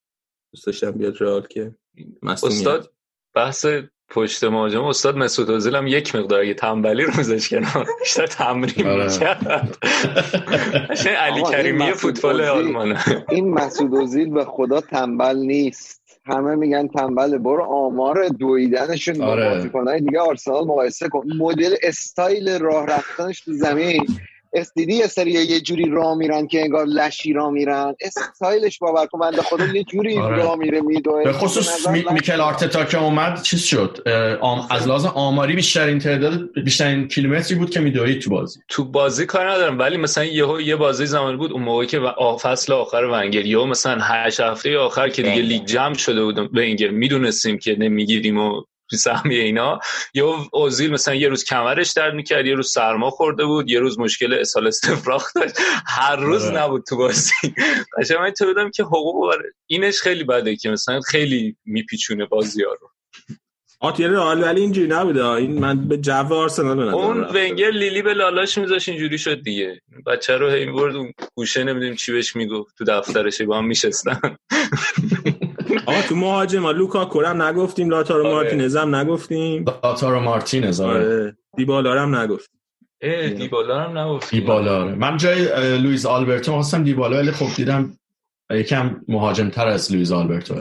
دوست داشتم بیاد رئال که مصدومیت. استاد بحث پشت مهاجم استاد مسعود اوزیل هم یک مقدار یه تنبلی رو می‌ذاشت کنار، بیشتر تمرین می‌کرد. چه علی کریمی فوتبال آلمانه. این مسعود اوزیل به خدا تنبل نیست، همه میگن تنبل، برو آمار دویدنشون با بازیکن‌های دیگه آرسنال مقایسه کن، مدل استایل راه رفتنش تو زمین استیدی یه سری یه جوری راه میرن که انگار لشی راه میرن، استایلش باور کن بنده خدا یه جوری راه میره میدوه. به خصوص میکل آرتتا که اومد چیز شد از لحاظ آماری بیشترین تعداد بیشترین کیلومتری بود که میدوید تو بازی. تو بازی کار ندارم ولی مثلا یه بازی زمانی بود اون موقعی که فصل آخر ونگر یا مثلا 8 هفته آخر که دیگه لیگ جمع شده بود ونگر میدونستیم که نمیگیریم و سهمیه اینا، یا اوزیل مثلا یه روز کمرش درد میکرد، یه روز سرما خورده بود، یه روز مشکل اسهال استفراغ داشت، هر روز نبود تو بازی. قشنگ من تو بدم که حقوق اینش خیلی بده که مثلا خیلی میپیچونه بازی‌ها رو. آتیر رئال ولی اینجوری نبوده، این من به جو آرسنال ندارم. اون ونگر لیلی به لالاش میذاش اینجوری شد دیگه، بچه رو هی می‌برد اون گوشه نمیدونیم چی بهش میگفت تو دفترش با هم میشستن. آقا تو مهاجما لوکاکو هم نگفتیم، لاتارو مارتینز هم نگفتیم، آره دیبالا هم نگفتیم، دیبالا من جای لوئیس آلبرتو خواستم دیبالا، ولی خب دیدم یکم مهاجم تر از لوئیس آلبرتو.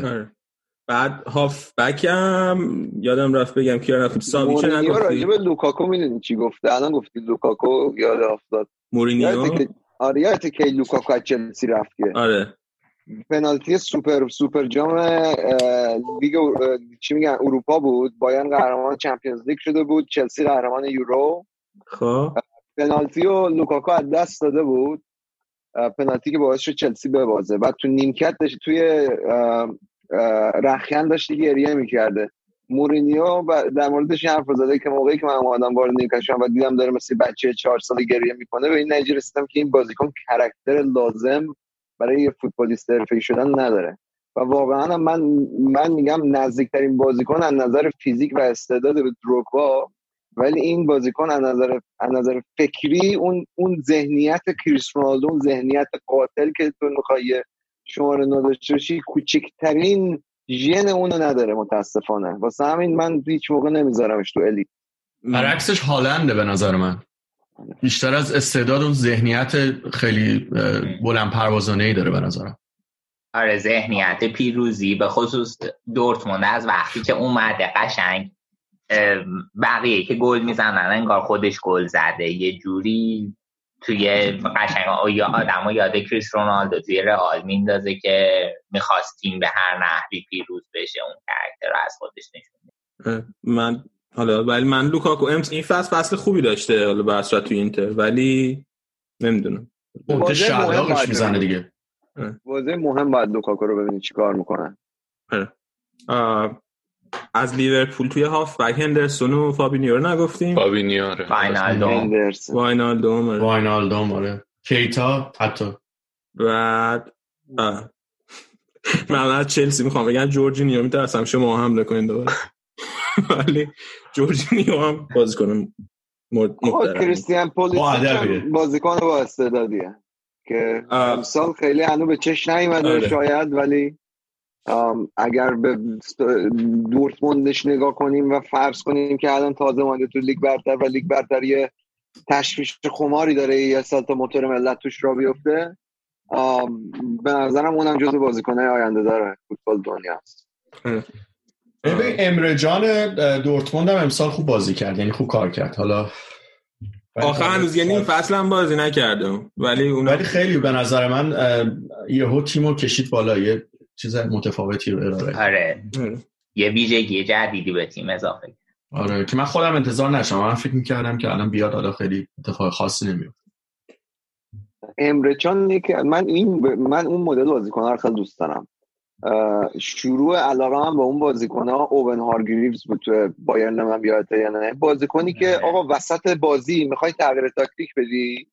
بعد هاف بکم یادم رفت بگم که رفتم ساویچ نگفتیم. راجب لوکاکو میدونی چی گفته؟ الان گفتید لوکاکو یاد افتاد مورینیو. آره یادت که لوکاکو از چلسی رفت که آره پنالتی سوپر جام لیگ چی میگن اروپا بود، بایرن قهرمان چمپیونز لیگ شده بود، چلسی قهرمان یورو. خب پنالتی رو لوکاکو از دست داده بود، پنالتی که باعث شد چلسی ببازه. بعد تو نیمکت داشت توی رخیان داشت گریه میکرده، مورینیو در موردش حرف زده که موقعی که من اومدم وارد نیمکت شدم و دیدم داره مثل بچه 4 ساله گریه میکنه، به این نتیجه رسیدم که این بازیکن کاراکتر لازم برای یه فوتبالیست حرفه‌ای شدن نداره. و واقعا من میگم نزدیکترین بازیکن از نظر فیزیک و استعداد به دروگبا، ولی این بازیکن از نظر فکری اون ذهنیت کریس رونالدو، اون ذهنیت قاتل که تو میخوای شماره 9 داشته باشی، کوچکترین ژن اونو نداره متاسفانه. واسه همین من هیچ موقع نمیذارمش تو الیت. برعکسش هالنده به نظر من بیشتر از استعداد و ذهنیت خیلی بلند پروازانه‌ای داره به نظرم. آره، ذهنیت پیروزی، به خصوص دورتموند از وقتی که اومده قشنگ بقیه که گل میزنن انگار خودش گل زده، یه جوری توی قشنگ آدمو یاد کریس رونالدو توی رئال میندازه که میخواست تیم به هر نحوی پیروز بشه، اون کاراکتر رو از خودش نشون میده. ولی من لوکاکو این فصل خوبی داشته حالا به اصرا توی اینتر، ولی نمیدونم اون شاداقش میزنه دیگه. واضح مهم باید لوکاکو رو ببینید چی کار میکنن. از لیورپول توی هافبک هندرسون و فابینیو رو نگفتیم. فابینیو رو واینالدوم آره، کیتا حتی. بعد من از چلسی میخوام بگم جورجینیو، میترسم شما هم نکنید دوباره، ولی جورجینیو هم بازیکن محترم، کریستیان پولیسیچ بازیکن با استعدادیه که امسال خیلی هنو به چشم نیومده شاید، ولی اگر به دورتموندش نگاه کنیم و فرض کنیم که الان تازه مانده تو لیگ برتر و لیگ برتر یه تشویش خماری داره یا سالتا موتور ملت توش را بیفته، به نظرم اونم جزو بازیکن‌های آینده داره فوتبال دنیا است. امره جان دورتموند هم امسال خوب بازی کرد، یعنی خوب کار کرد. حالا آخه هنوز یعنی این فصل هم بازی نکردم، ولی خیلی به نظر من یهو تیمو کشید بالا، یه چیز متفاوتی رو ارائه. آره، یه ویژگی جدیدی به تیم اضافه کرد. آره، که من خودم انتظار نشم، من فکر می‌کردم که الان بیاد، حالا خیلی اتفاق خاصی نمیفته. امره جان که من اون مدل بازیکن‌ها رو خیلی دوست دارم. شروع علاقه من با اون بازیکن‌ها اوون هارگریوز بود تو بایرن، من بیاته یا نه، بازیکنی که آقا وسط بازی می‌خوای تغییر تاکتیک بدی،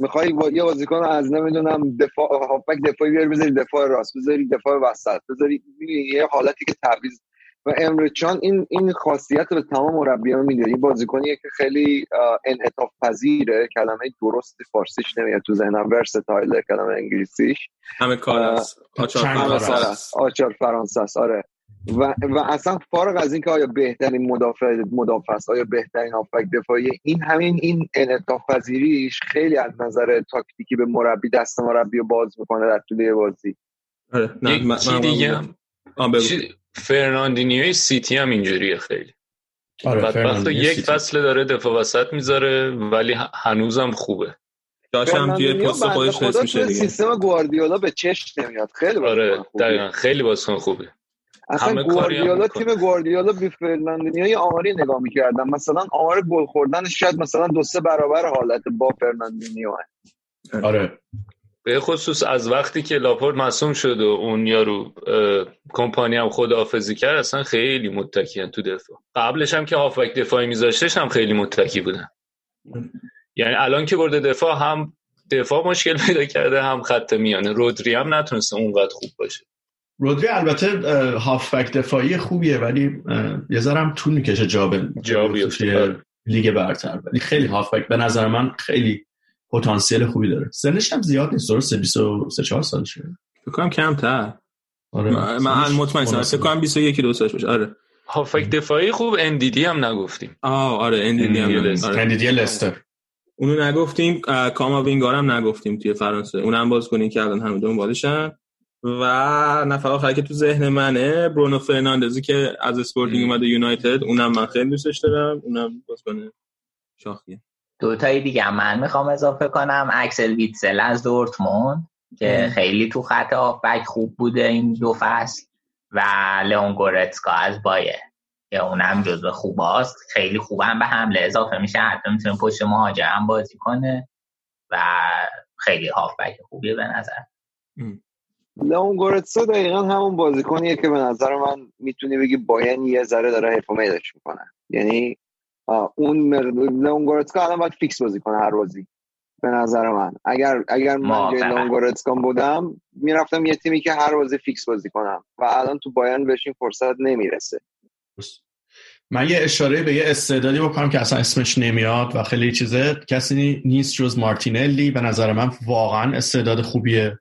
می‌خوای یه بازیکن از نمیدونم دفاع هافبک دفاعی بیاری بذاری دفاع راست، بذاری دفاع وسط، بذاری یه حالتی که تعویض. و امره جان این خاصیت رو به تمام مربی‌ها میده. این بازیکنیه که خیلی انعطاف پذیره، کلمه درست فارسیش نمیاد تو ذهنم، ورستایل کلمه انگلیسیش، همه کاراست، آچار فرانسه است. آره، و اصلا فارغ از اینکه آیا بهترین مدافع است، آیا بهترین هافبک دفاعی، این انعطاف پذیریش خیلی از نظر تاکتیکی به مربی، دست مربی رو باز میکنه در طول بازی. آره، چی دیگه فرناندینیوی سیتی هم اینجوریه خیلی. آره، وقتی یک فصل داره دفاع وسط میذاره ولی هنوزم خوبه. داشم توی پست خودش نصف میشه دیگه. سیستم گواردیولا به چشم نمیاد. خیلی آره، دقیقاً خیلی واسه خوبه. اصلا گواردیولا، تیم گواردیولا بی فرناندینیوی آماری نگاه می‌کردم. مثلا آمار گل خوردنش شاید مثلا 2-3 برابر حالت با فرناندینیو. آره. به خصوص از وقتی که لاپورت معصوم شد و اون یارو کمپانی هم خداحافظی کرد، اصلا خیلی متکیان تو دفاع. قبلش هم که هافبک دفاعی میذاشتش هم خیلی متکی بودن. یعنی الان که برده دفاع، هم دفاع مشکل پیدا کرده، هم خط میانه. رودری هم نتونسته اونقدر خوب باشه. رودری البته هافبک دفاعی خوبیه، ولی یه ذرم طول میکشه جا بیفته لیگ برتر. ولی خیلی هافبک به نظر من خیلی پتانسیل خوبی داره. سنش هم زیاد نیست، درسته 24 سالشه. فکر کنم کمتر. آره، من مطمئن هستم فکر کنم 21-2 سالش باشه. آره. هافک دفاعی خوب اندیدی هم نگفتیم. آره، اندیدی هم اندیدی لستر. اونو نگفتیم، کاماوینگا هم نگفتیم توی فرانسه. اونم باز کنین که الان همون بالشن. و نفر آخر که تو ذهن منه برونو فرناندزی که از اسپورتینگ اومد یونایتد، اونم من خیلی دوستش دارم. اونم باز کنه شاخیه. دوتای دیگه من میخوام اضافه کنم، اکسل ویتسل از دورتموند که خیلی تو خط هافبک خوب بوده این دو فصل، و لئون گورتسکا از بایر که اونم جزو خوباست، خیلی خوبم به حمله اضافه میشه، حتی میتونه پشت مهاجم هم بازی کنه و خیلی هافبک خوبیه به نظر. لئون گورتسکا دقیقا همون بازیکنیه که به نظر من میتونی بگی بایر یه ذره داره حیف و میلش میکنه، یعنی اون لئون گورتسکا الان باید فیکس بازی کنه هر بازی، به نظر من. اگر من جای لونگورتسکان بودم میرفتم یه تیمی که هر بازی فیکس بازی کنم و الان تو بایرن بهش این فرصت نمیرسه. من یه اشاره به یه استعدادی بکنم که اصلا اسمش نمیاد و خیلی چیزه، کسی نیست جز مارتینلی. به نظر من واقعا استعداد خوبیه،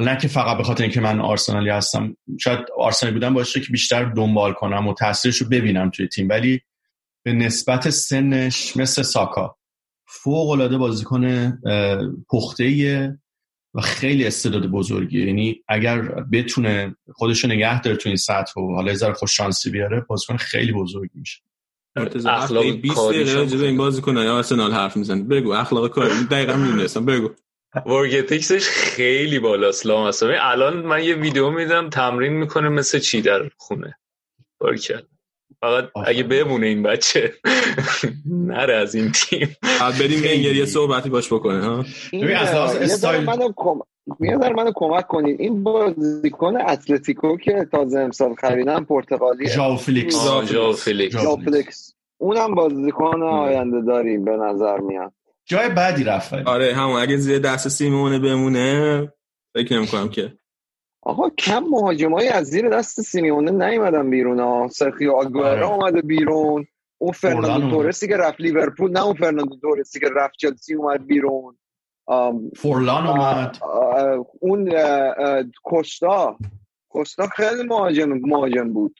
نه که فقط به خاطر اینکه من آرسنالی هستم، شاید آرسنالی بودم باشه که بیشتر دنبال کنم و تاثیرش رو ببینم توی تیم، ولی به نسبت سنش مثل ساکا فوق‌العاده بازیکن پخته‌ایه و خیلی استعداد بزرگیه. یعنی اگر بتونه خودش رو نگه داره تو این سطح و حالا یه ذره خوش شانسی بیاره، بازیکن خیلی بزرگ میشه. اخلاق 20 دقیقه راجع به این بازیکن‌های آرسنال حرف میزنه، بگو اخلاق کاری دقیقاً می‌دونستم، بگو. ورگتیکسش خیلی بالاست لام اصلا. الان من یه ویدیو میدم تمرین میکنه مثل چی در خونه. بارکل فقط اگه بمونه این بچه نره از این تیم، بریم بنگر یه صحبتی باش بکنه ها. ببین از لحاظ استایل منو کمک کنید. این بازیکن اتلتیکو که تازه امسال خریدن پرتغالی، ژائو فلیکس، اونم بازیکن آینده داریم به نظر میاد. جای بعدی رفت. آره همون، اگه زیر دست سیمونه بمونه فکر نمی‌کنم که. آقا کم مهاجمای از زیر دست سیمونه نیومدن بیرون ها. سرخیو آگوئرو اومده بیرون، اون فرناندو تورسی که رفت لیورپول، نه اون فرناندو تورسی که رفت چلسی اومد بیرون. فورلان اومد. اون کوستا خیلی مهاجم بود.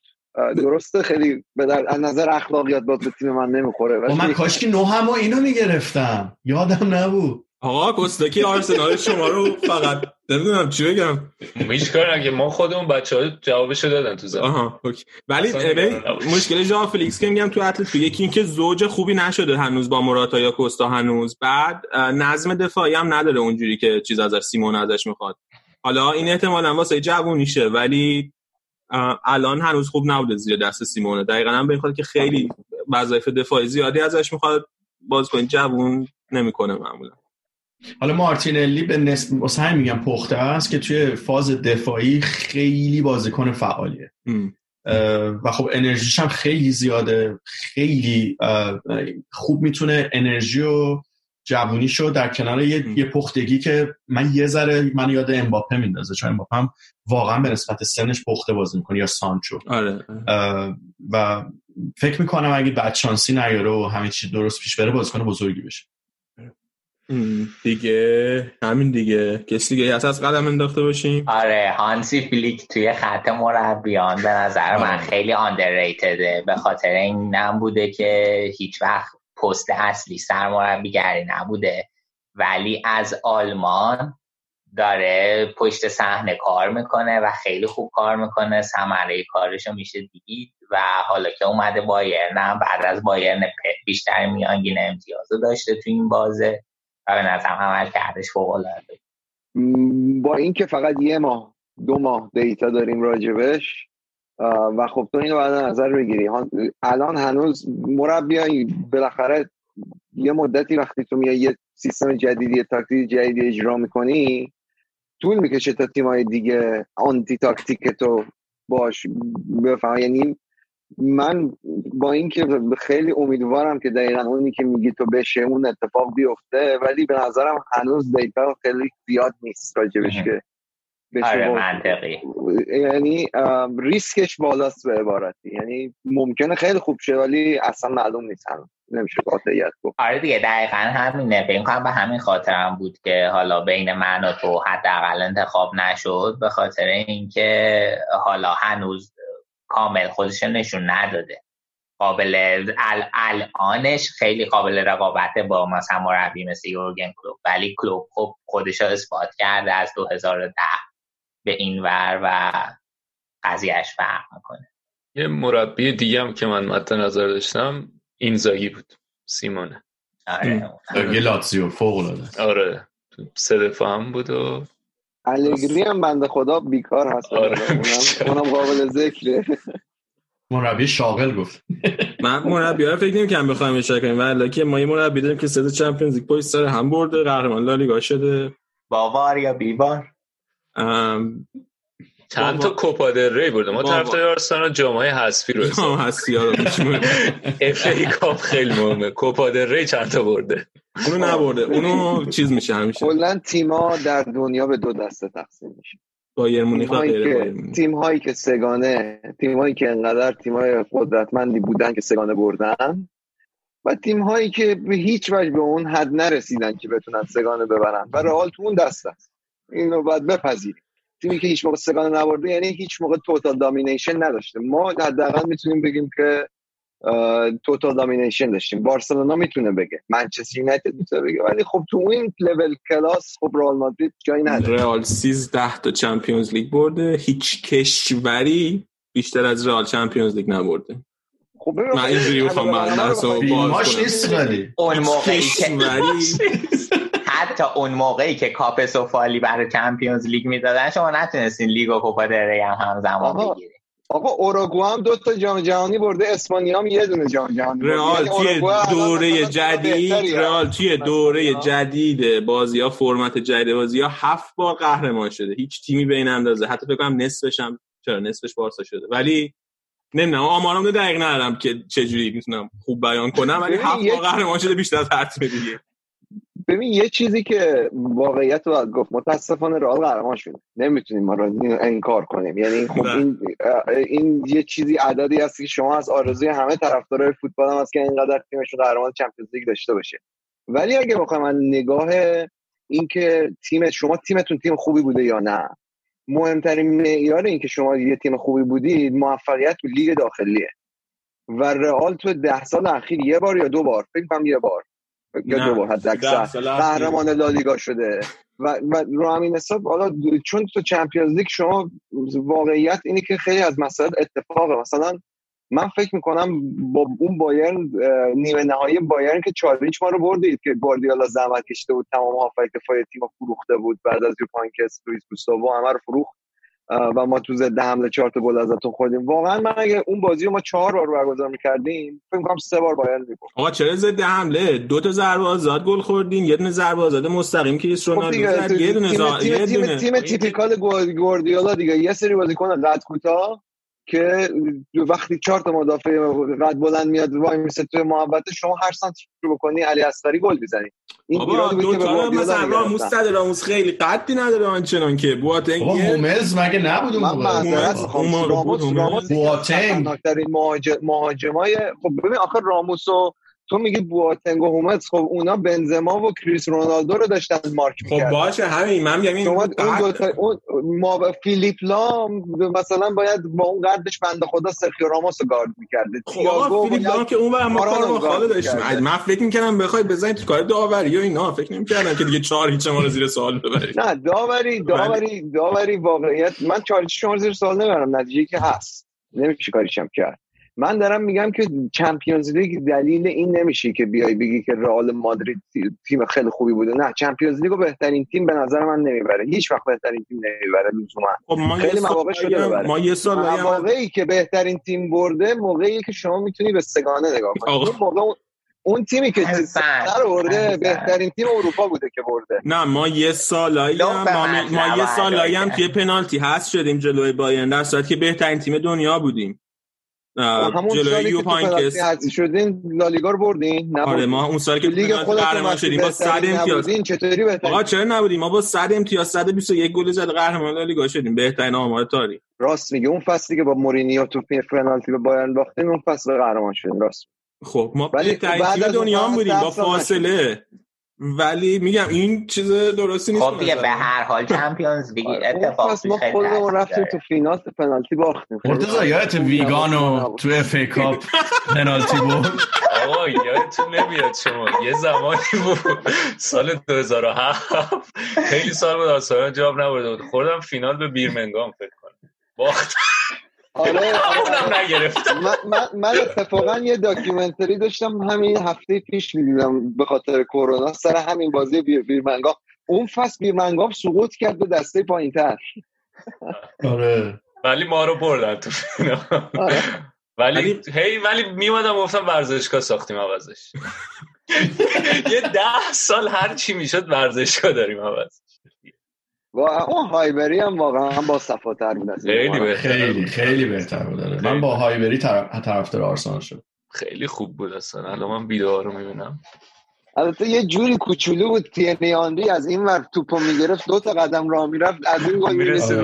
درسته، خیلی از نظر اخلاقیات با تیم من نمیخوره. من کاش که نوهم و اینو میگرفتم، یادم نبود. آقا کستاکی آرسنال شما رو فقط نمیدونم چی بگم، هیچ کار نگه، ما خودمون بچه‌ها جوابشو دادن تو زمین. ولی مشکل ژائو فلیکس که میگم تو اتلتیکو، یکی اینکه زوج خوبی نشده هنوز با موراتا یا کوستا هنوز، بعد نظم دفاعی هم نداره اونجوری که چیز ازش سیمون ازش میخواد. حالا این احتمالاً واسه جوونیشه، ولی الان هنوز خوب نبوده زیر دست سیمونه. دقیقاً هم به این خاطر که خیلی وظایف دفاعی زیادی ازش میخواد بازیکن جوون نمیکنه معمولا. حالا مارتینلی به نسبت مثلا میگم پخته است که توی فاز دفاعی خیلی بازیکن فعالیه و خب انرژیش هم خیلی زیاده، خیلی خوب میتونه انرژی و جوونیشو در کنار یه پختگی که من یاد امباپه میندازه، چون امباپه هم واقعا به نسبت سنش پخته بازی میکنه، یا سانچو. آره. و فکر میکنم اگه بدشانسی نیاره و همه چی درست پیش بره بازیکن بزرگی بشه. دیگه همین دیگه، کسی دیگه از قدم انداخته باشیم. آره، هانسی فلیک توی خط مربیان به نظر من خیلی underratedه، به خاطر این هم بوده که هیچ وقت پست اصلی سرمربیگری نبوده، ولی از آلمان داره پشت صحنه کار میکنه و خیلی خوب کار میکنه، ثمره کارشو میشه دید. و حالا که اومده بایرن، بعد از بایرن بیشتر میانگین امتیازو داشته تو این بازه و به نظرم عمل کردش فوق‌العاده. با اینکه فقط یه ماه دو ماه دیتا داریم راجبش و خب تو اینو بعد نظر بگیری. الان هنوز مربیای بالاخره یه مدتی وقتی تو میای یه سیستم جدیدی، تاکتیک جدیدی اجرا میکنی، طول میکشه تا تیمای دیگه آنتی تاکتیک تو باش بفهمن. یعنی من با اینکه خیلی امیدوارم که دقیقاً اونی که میگی تو بشه اون اتفاق بیفته، ولی به نظرم هنوز دیتا خیلی زیاد نیست راجبش که آره منطقی، یعنی ریسکش بالاست به عبارتی. یعنی ممکنه خیلی خوب شه ولی اصلا معلوم نیست، هم نمیشه قاطعیت گفت. آره دیگه دقیقاً همینه. فکر کنم به همین خاطرم بود که حالا بین من و تو حداقل انتخاب نشد، به خاطر اینکه حالا هنوز کامل خودش نشون نداده، قابل الانش خیلی قابل رقابت با مثلا مربی مثل یورگن کلوپ، ولی کلوپ خودش رو اثبات کرده از 2010 به این ور و قضیهش فرق میکنه. یه مربی دیگه هم که من مد نظر داشتم اینزاگی بود، سیمونه. آره یه لاتزیو فوق‌العاده. آره سه دفعه هم بود و الگری هم بنده خدا بیکار هست. آره. اونم قابل ذکره. مربی شاغل گفت. من مربی‌ها فکر نمی‌کنم بخوایم اشاره کنیم، ولی که ما یه مربی داریم که سه چمپیونز لیگ پشت سر هم برده، قهرمان لالیگا شده، باوار یا بیوار، چند تا کوپا دل ری برده. ما طرفدار آرسنال جام های حذفی رو حساب هستی‌ها رو می‌شمونیم. اف ای کاپ خیلی مهمه، کوپا دل ری چند تا برده. اونو نبرده، اونو چیز میشه همیشه. کلا تیم‌ها در دنیا به دو دسته تقسیم میشه. بایر مونیخ و غیر بایر مونیخ. تیم‌هایی که سگانه، تیم‌هایی که انقدر تیم‌های قدرتمندی بودن که سگانه بردن و تیم‌هایی که به هیچ وجه به اون حد نرسیدن که بتونن سگانه ببرن. و رئال تو اون دسته است. اینو باید بپذیریم. تیمی که هیچ موقع سگانه نبرده یعنی هیچ موقع توتال دامینیشن نداشته. ما حداقل میتونیم بگیم که توتال دامینیشن داشتیم. بارسلونا میتونه بگه، منچستر یونایتد میتونه بگه، ولی خب تو این لول کلاس خب رئال مادرید جایی نداره. رئال 13 تا چمپیونز لیگ برده، هیچ کشوری بیشتر از رئال چمپیونز لیگ نبرده. خب من اینجوری میخوام بحثو باز کنم. نیست ولی اون موقعی که حتی اون موقعی که کاپ سوفالی برای چمپیونز لیگ میدادن شما نتونستین لیگ و کوپا دل ری هم همزمان بگیرید. آقا اوروگوئه هم 2 تا جام جهانی برده، اسپانیا هم 1 دونه جام جهانی برده. رئال توی دوره جدید، رئال توی دوره جدید بازی‌ها، فرمت جدید بازی‌ها 7 بار قهرمان شده. هیچ تیمی به این اندازه، حتی فکر کنم نصفش هم، چرا نصفش بارسا شده. ولی نمیدونم آمارامو دقیق ندارم که چه جوری میتونم خوب بیان کنم، ولی 7 بار قهرمان شده بیشتر از هر تیم دیگه. ببین یه چیزی که واقعیت باید گفت، متاسفانه رئال قهرمان شده، نمیتونیم ما رو انکار کنیم. یعنی خب این یه چیزی عددی هست که شما از آرزوی همه طرفدارای فوتبال هم هست که اینقدر تیمشون قهرمان چمپیونز لیگ داشته باشه. ولی اگه بخوام من نگاه این که تیم شما، تیمتون تیم خوبی بوده یا نه، مهمترین معیار این که شما یه تیم خوبی بودید موفقیت تو لیگ داخلیه. و رئال تو 10 سال اخیر یه بار یا دو بار، فکر کنم یه بار یا دو بار حداکثر قهرمان لالیگا شده و رو همین حساب حالا چون تو چمپیونز لیگ شما واقعیت اینه که خیلی از مسائل اتفاقه. مثلا من فکر میکنم با اون بایرن، نیمه نهایی بایرن که 4-0 ما رو بردید که گواردیولا زحمت کشیده بود، تمام هافبک دفاعی تیم رو فروخته بود، بعد از یوپانکس، لوئیس گوستاو همه رو فروخت و ما تو ضد حمله 4 تا گل ازتون خوردیم. واقعا من اگه اون بازی رو ما 4 بار برگزار می‌کردیم فکر می‌کنم 3 بار بایرن می‌برد. آقا چرا ضد حمله؟ 2 تا ضربه آزاد گل خوردین، یه دونه ضربه آزاد مستقیم که رونالدو زد، یه دونه تیم تیپیکال گواردیولا دیگه، یه سری بازیکن قد کوتاه که وقتی 4 تا مدافع قد بلند میاد وای میسه توی محوطه شما هر سانتی رو بکنی علی اصغری گل میزنی. این دو تا مثلا راموس خیلی قدی نداره آنچنان که بواتنگ. هوملز مگه نبود اون موقع؟ راموس بواتنگ نکترین مهاجمای. خب ببین آخر راموس و تو میگی بواتنگ و هوملز، خب اونا بنزما و کریس رونالدو رو داشتن مارک می‌کردن. خب باشه همین، من میگم این اون فیلیپ لام مثلا باید با اون قدش بنده خدا سرخیو راموس رو گارد می‌کرد. خب فیلیپ لام که اونور مارانو خاله داشت. من فکر می‌کردم بخوای بزنی تو کار داوری و اینا، فکر نمی‌کردم که دیگه 4-0 ما رو زیر سوال ببری. نه داوری واقعیت من 4-0 شما رو زیر سوال نمی‌برم، نتیجه‌ای که هست نمی‌شه کاریش هم کرد. من دارم میگم که چمپیونز لیگ دلیل این نمیشه که بیای بگی که رئال مادرید تیم خیلی خوبی بوده. نه، چمپیونز لیگو بهترین تیم به نظر من نمیبره، هیچ وقت بهترین تیم نمیبره لزوما. خیلی مواقع شده ببره. ما یه سال واقعی که بهترین تیم برده موقعی که شما میتونی به سگانه نگاه کنی. اون تیمی که سر ورده بهترین تیم اروپا بوده که برده. نه ما یه سالایی هم توی پنالتی هست شدیم جلوی بایرن در صورتی که بهترین تیم دنیا بودیم. جلوی یوپانکس حذف شدین، لالیگا رو بردین. آره ما اون سالی که لیگ خودمون شدیم با 100 امتیاز. این چطوری بهتره؟ آقا چرا نبودیم؟ ما با 100 امتیاز 121 گل زد قهرمان لالیگا شدیم، بهترین آمار تاریخ. راست میگه، اون فصلی که با مورینیو تو پنالتی به بایرن باختیم اون فصل قهرمان شدیم. راست. خب ما بهترین دنیا بودیم با فاصله، ولی میگم این چیز درستی نیست. خب دیگه به هر حال چمپیونز لیگ اتفاق ما خودمون رفتیم تو فینال پنالتی باختیم. مرتضی یادت ویگانو تو اف ای کاپ پنالتی بود؟ آقا یادتون نمیاد شما یه زمانی بود سال 2007 خیلی سال بود اصلا جواب نبرده بود، خوردم فینال به بیرمنگام فکر کنم باخت. آره اونم نگرفت. من اتفاقا یه داکیومنتری داشتم همین هفته پیش می‌دیدم به خاطر کرونا سر همین بازی بیرمنگام. اون فصل بیرمنگام سقوط کرد به دسته پایین‌تر. آره ولی ما رو بردن تو فینال. ولی میومدم گفتم ورزشگاه ساختیم عوضش. یه 10 سال هر چی میشد ورزشگاه داریم عوض. اون هایبری هم واقعا با صفاتر بود، خیلی بهتر بود. من با هایبری طرفدار آرسنال شدم، خیلی خوب بود اصلا. الان من ویدیوها رو میبینم البته یه جوری کوچولو بود تیرنی آنری از این ور توپو میگرفت دو تا قدم راه میرفت از این گل میرسید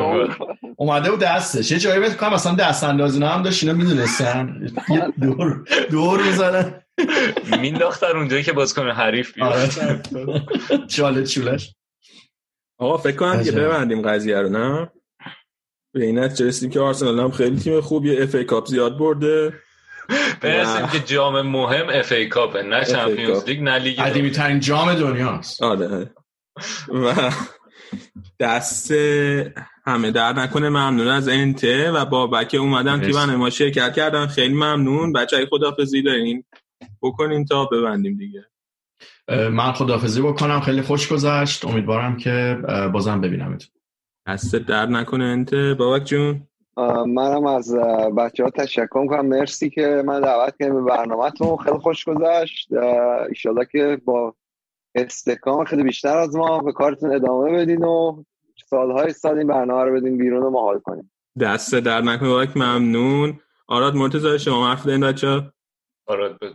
اومده بود دستش. یه جایی بهت گفتم مثلا دست اندازینا هم داشت اینا میدونستن دور میزنن مینداختن اونجایی که بازیکن حریف بیاد چاله چولش. آقا فکر کنم که ببندیم قضیه رو نه به این نتیجه رسیدیم که آرسنال هم خیلی تیم خوبیه، اف ای کاپ زیاد برده، برسیم که جام مهم اف ای کاپه، نه چمپیونز لیگ نه لیگ، قدیمی ترین جام دنیاست. آره و دست همه درد نکنه، ممنون از انته و بابک اومدن تیمن ما شرکت کردن، خیلی ممنون بچه‌های. خداحافظی دارین بکنین تا ببندیم دیگه؟ من خداحافظی بکنم، خیلی خوش گذشت، امیدوارم که بازم ببینمت. دست درد نکنه انته. بابک جون منم از بچه‌ها تشکر می‌کنم، مرسی که من دعوت کردم به برنامه‌تون، خیلی خوش گذشت، ان شاءالله که با استحکام خیلی بیشتر از ما به کارتون ادامه بدین و سال‌های سال این برنامه رو بدین بیرون و ما حال کنیم. دست درد نکنه بابک، ممنون. آراد مرتضی شما حرف دارین بچه‌ها؟ آراد بگو.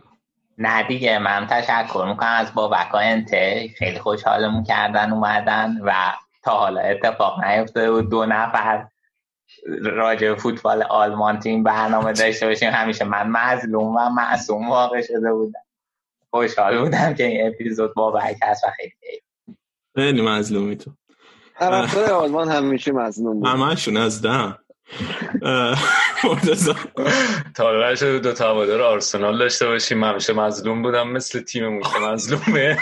نه دیگه من تشکر می‌کنم از بابک و انته، خیلی خوشحالمون کردن اومدن و تا حالا اتفاق نیفتاده بود دو نفر راجع به فوتبال آلمان تیم برنامه داشته باشیم. همیشه من مظلوم و معصوم واقع شده بودم، خوشحال بودم که این اپیزود با بابک هست و خیلی مظلومی تو طرفدار آلمان همیشه مظلوم بود، همشون از دم طالبه شده دو تا هوادار آرسنال داشته باشیم، همیشه مظلوم بودم مثل تیممون که مظلومه.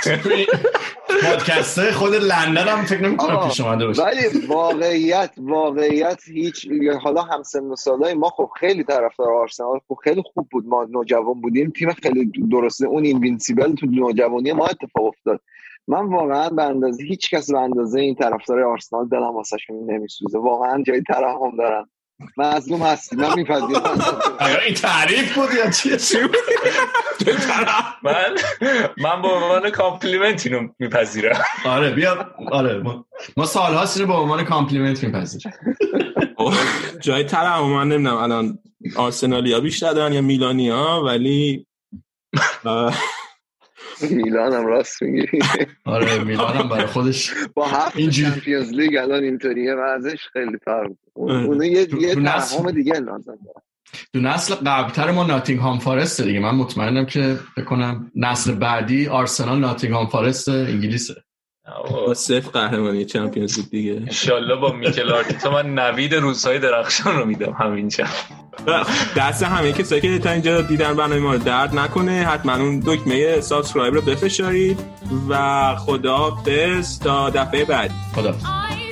پادکست‌های خود لندن هم فکر نمی‌کنم پیش اومده باشه، ولی واقعیت هیچ. حالا همسن و سالای ما خب خیلی طرفدار آرسنال خب خیلی خوب بود، ما نوجوان بودیم، تیم خیلی درسته، اون اینوینسیبل تو نوجوانی ما اتفاق افتاد. من واقعا به اندازه هیچ کس به اندازه این طرفدار آرسنال دلم واسهشون نمیسوزه، واقعا جای ترحم دارم، مظلوم هستی من میپذیرم. آیا این تعریف بود یا چی بود؟ من به عنوان کامپلیمنت اینو میپذیرم. آره بیا، آره ما سال‌هاست اینو به عنوان کامپلیمنت میپذیرم. جای ترحم من نمیدونم الان آرسنالیا بیشتر دارن یا میلانیا، ولی میلان هم راست میگه. آره میلان هم برای خودش با هفت چمپیونز لیگ الان اینطوریه و ازش خیلی فرق اونه، یه ترحم دیگه لازم داره. تو نسل قبلتر ما ناتینگهام فارسته دیگه، من مطمئنم که بکنم نسل بعدی آرسنال ناتینگهام فارست انگلیسه با صفر قهرمانی چمپیونز لیگ دیگه. انشالله با میکل آرتتا من نوید روزهای درخشان رو میدم همین چند. دست همه کسایی که تا اینجا دیدن برنامه ما رو درد نکنه، حتما اون دکمه سابسکرایب رو بفشارید و خداحافظ تا دفعه بعد. خدا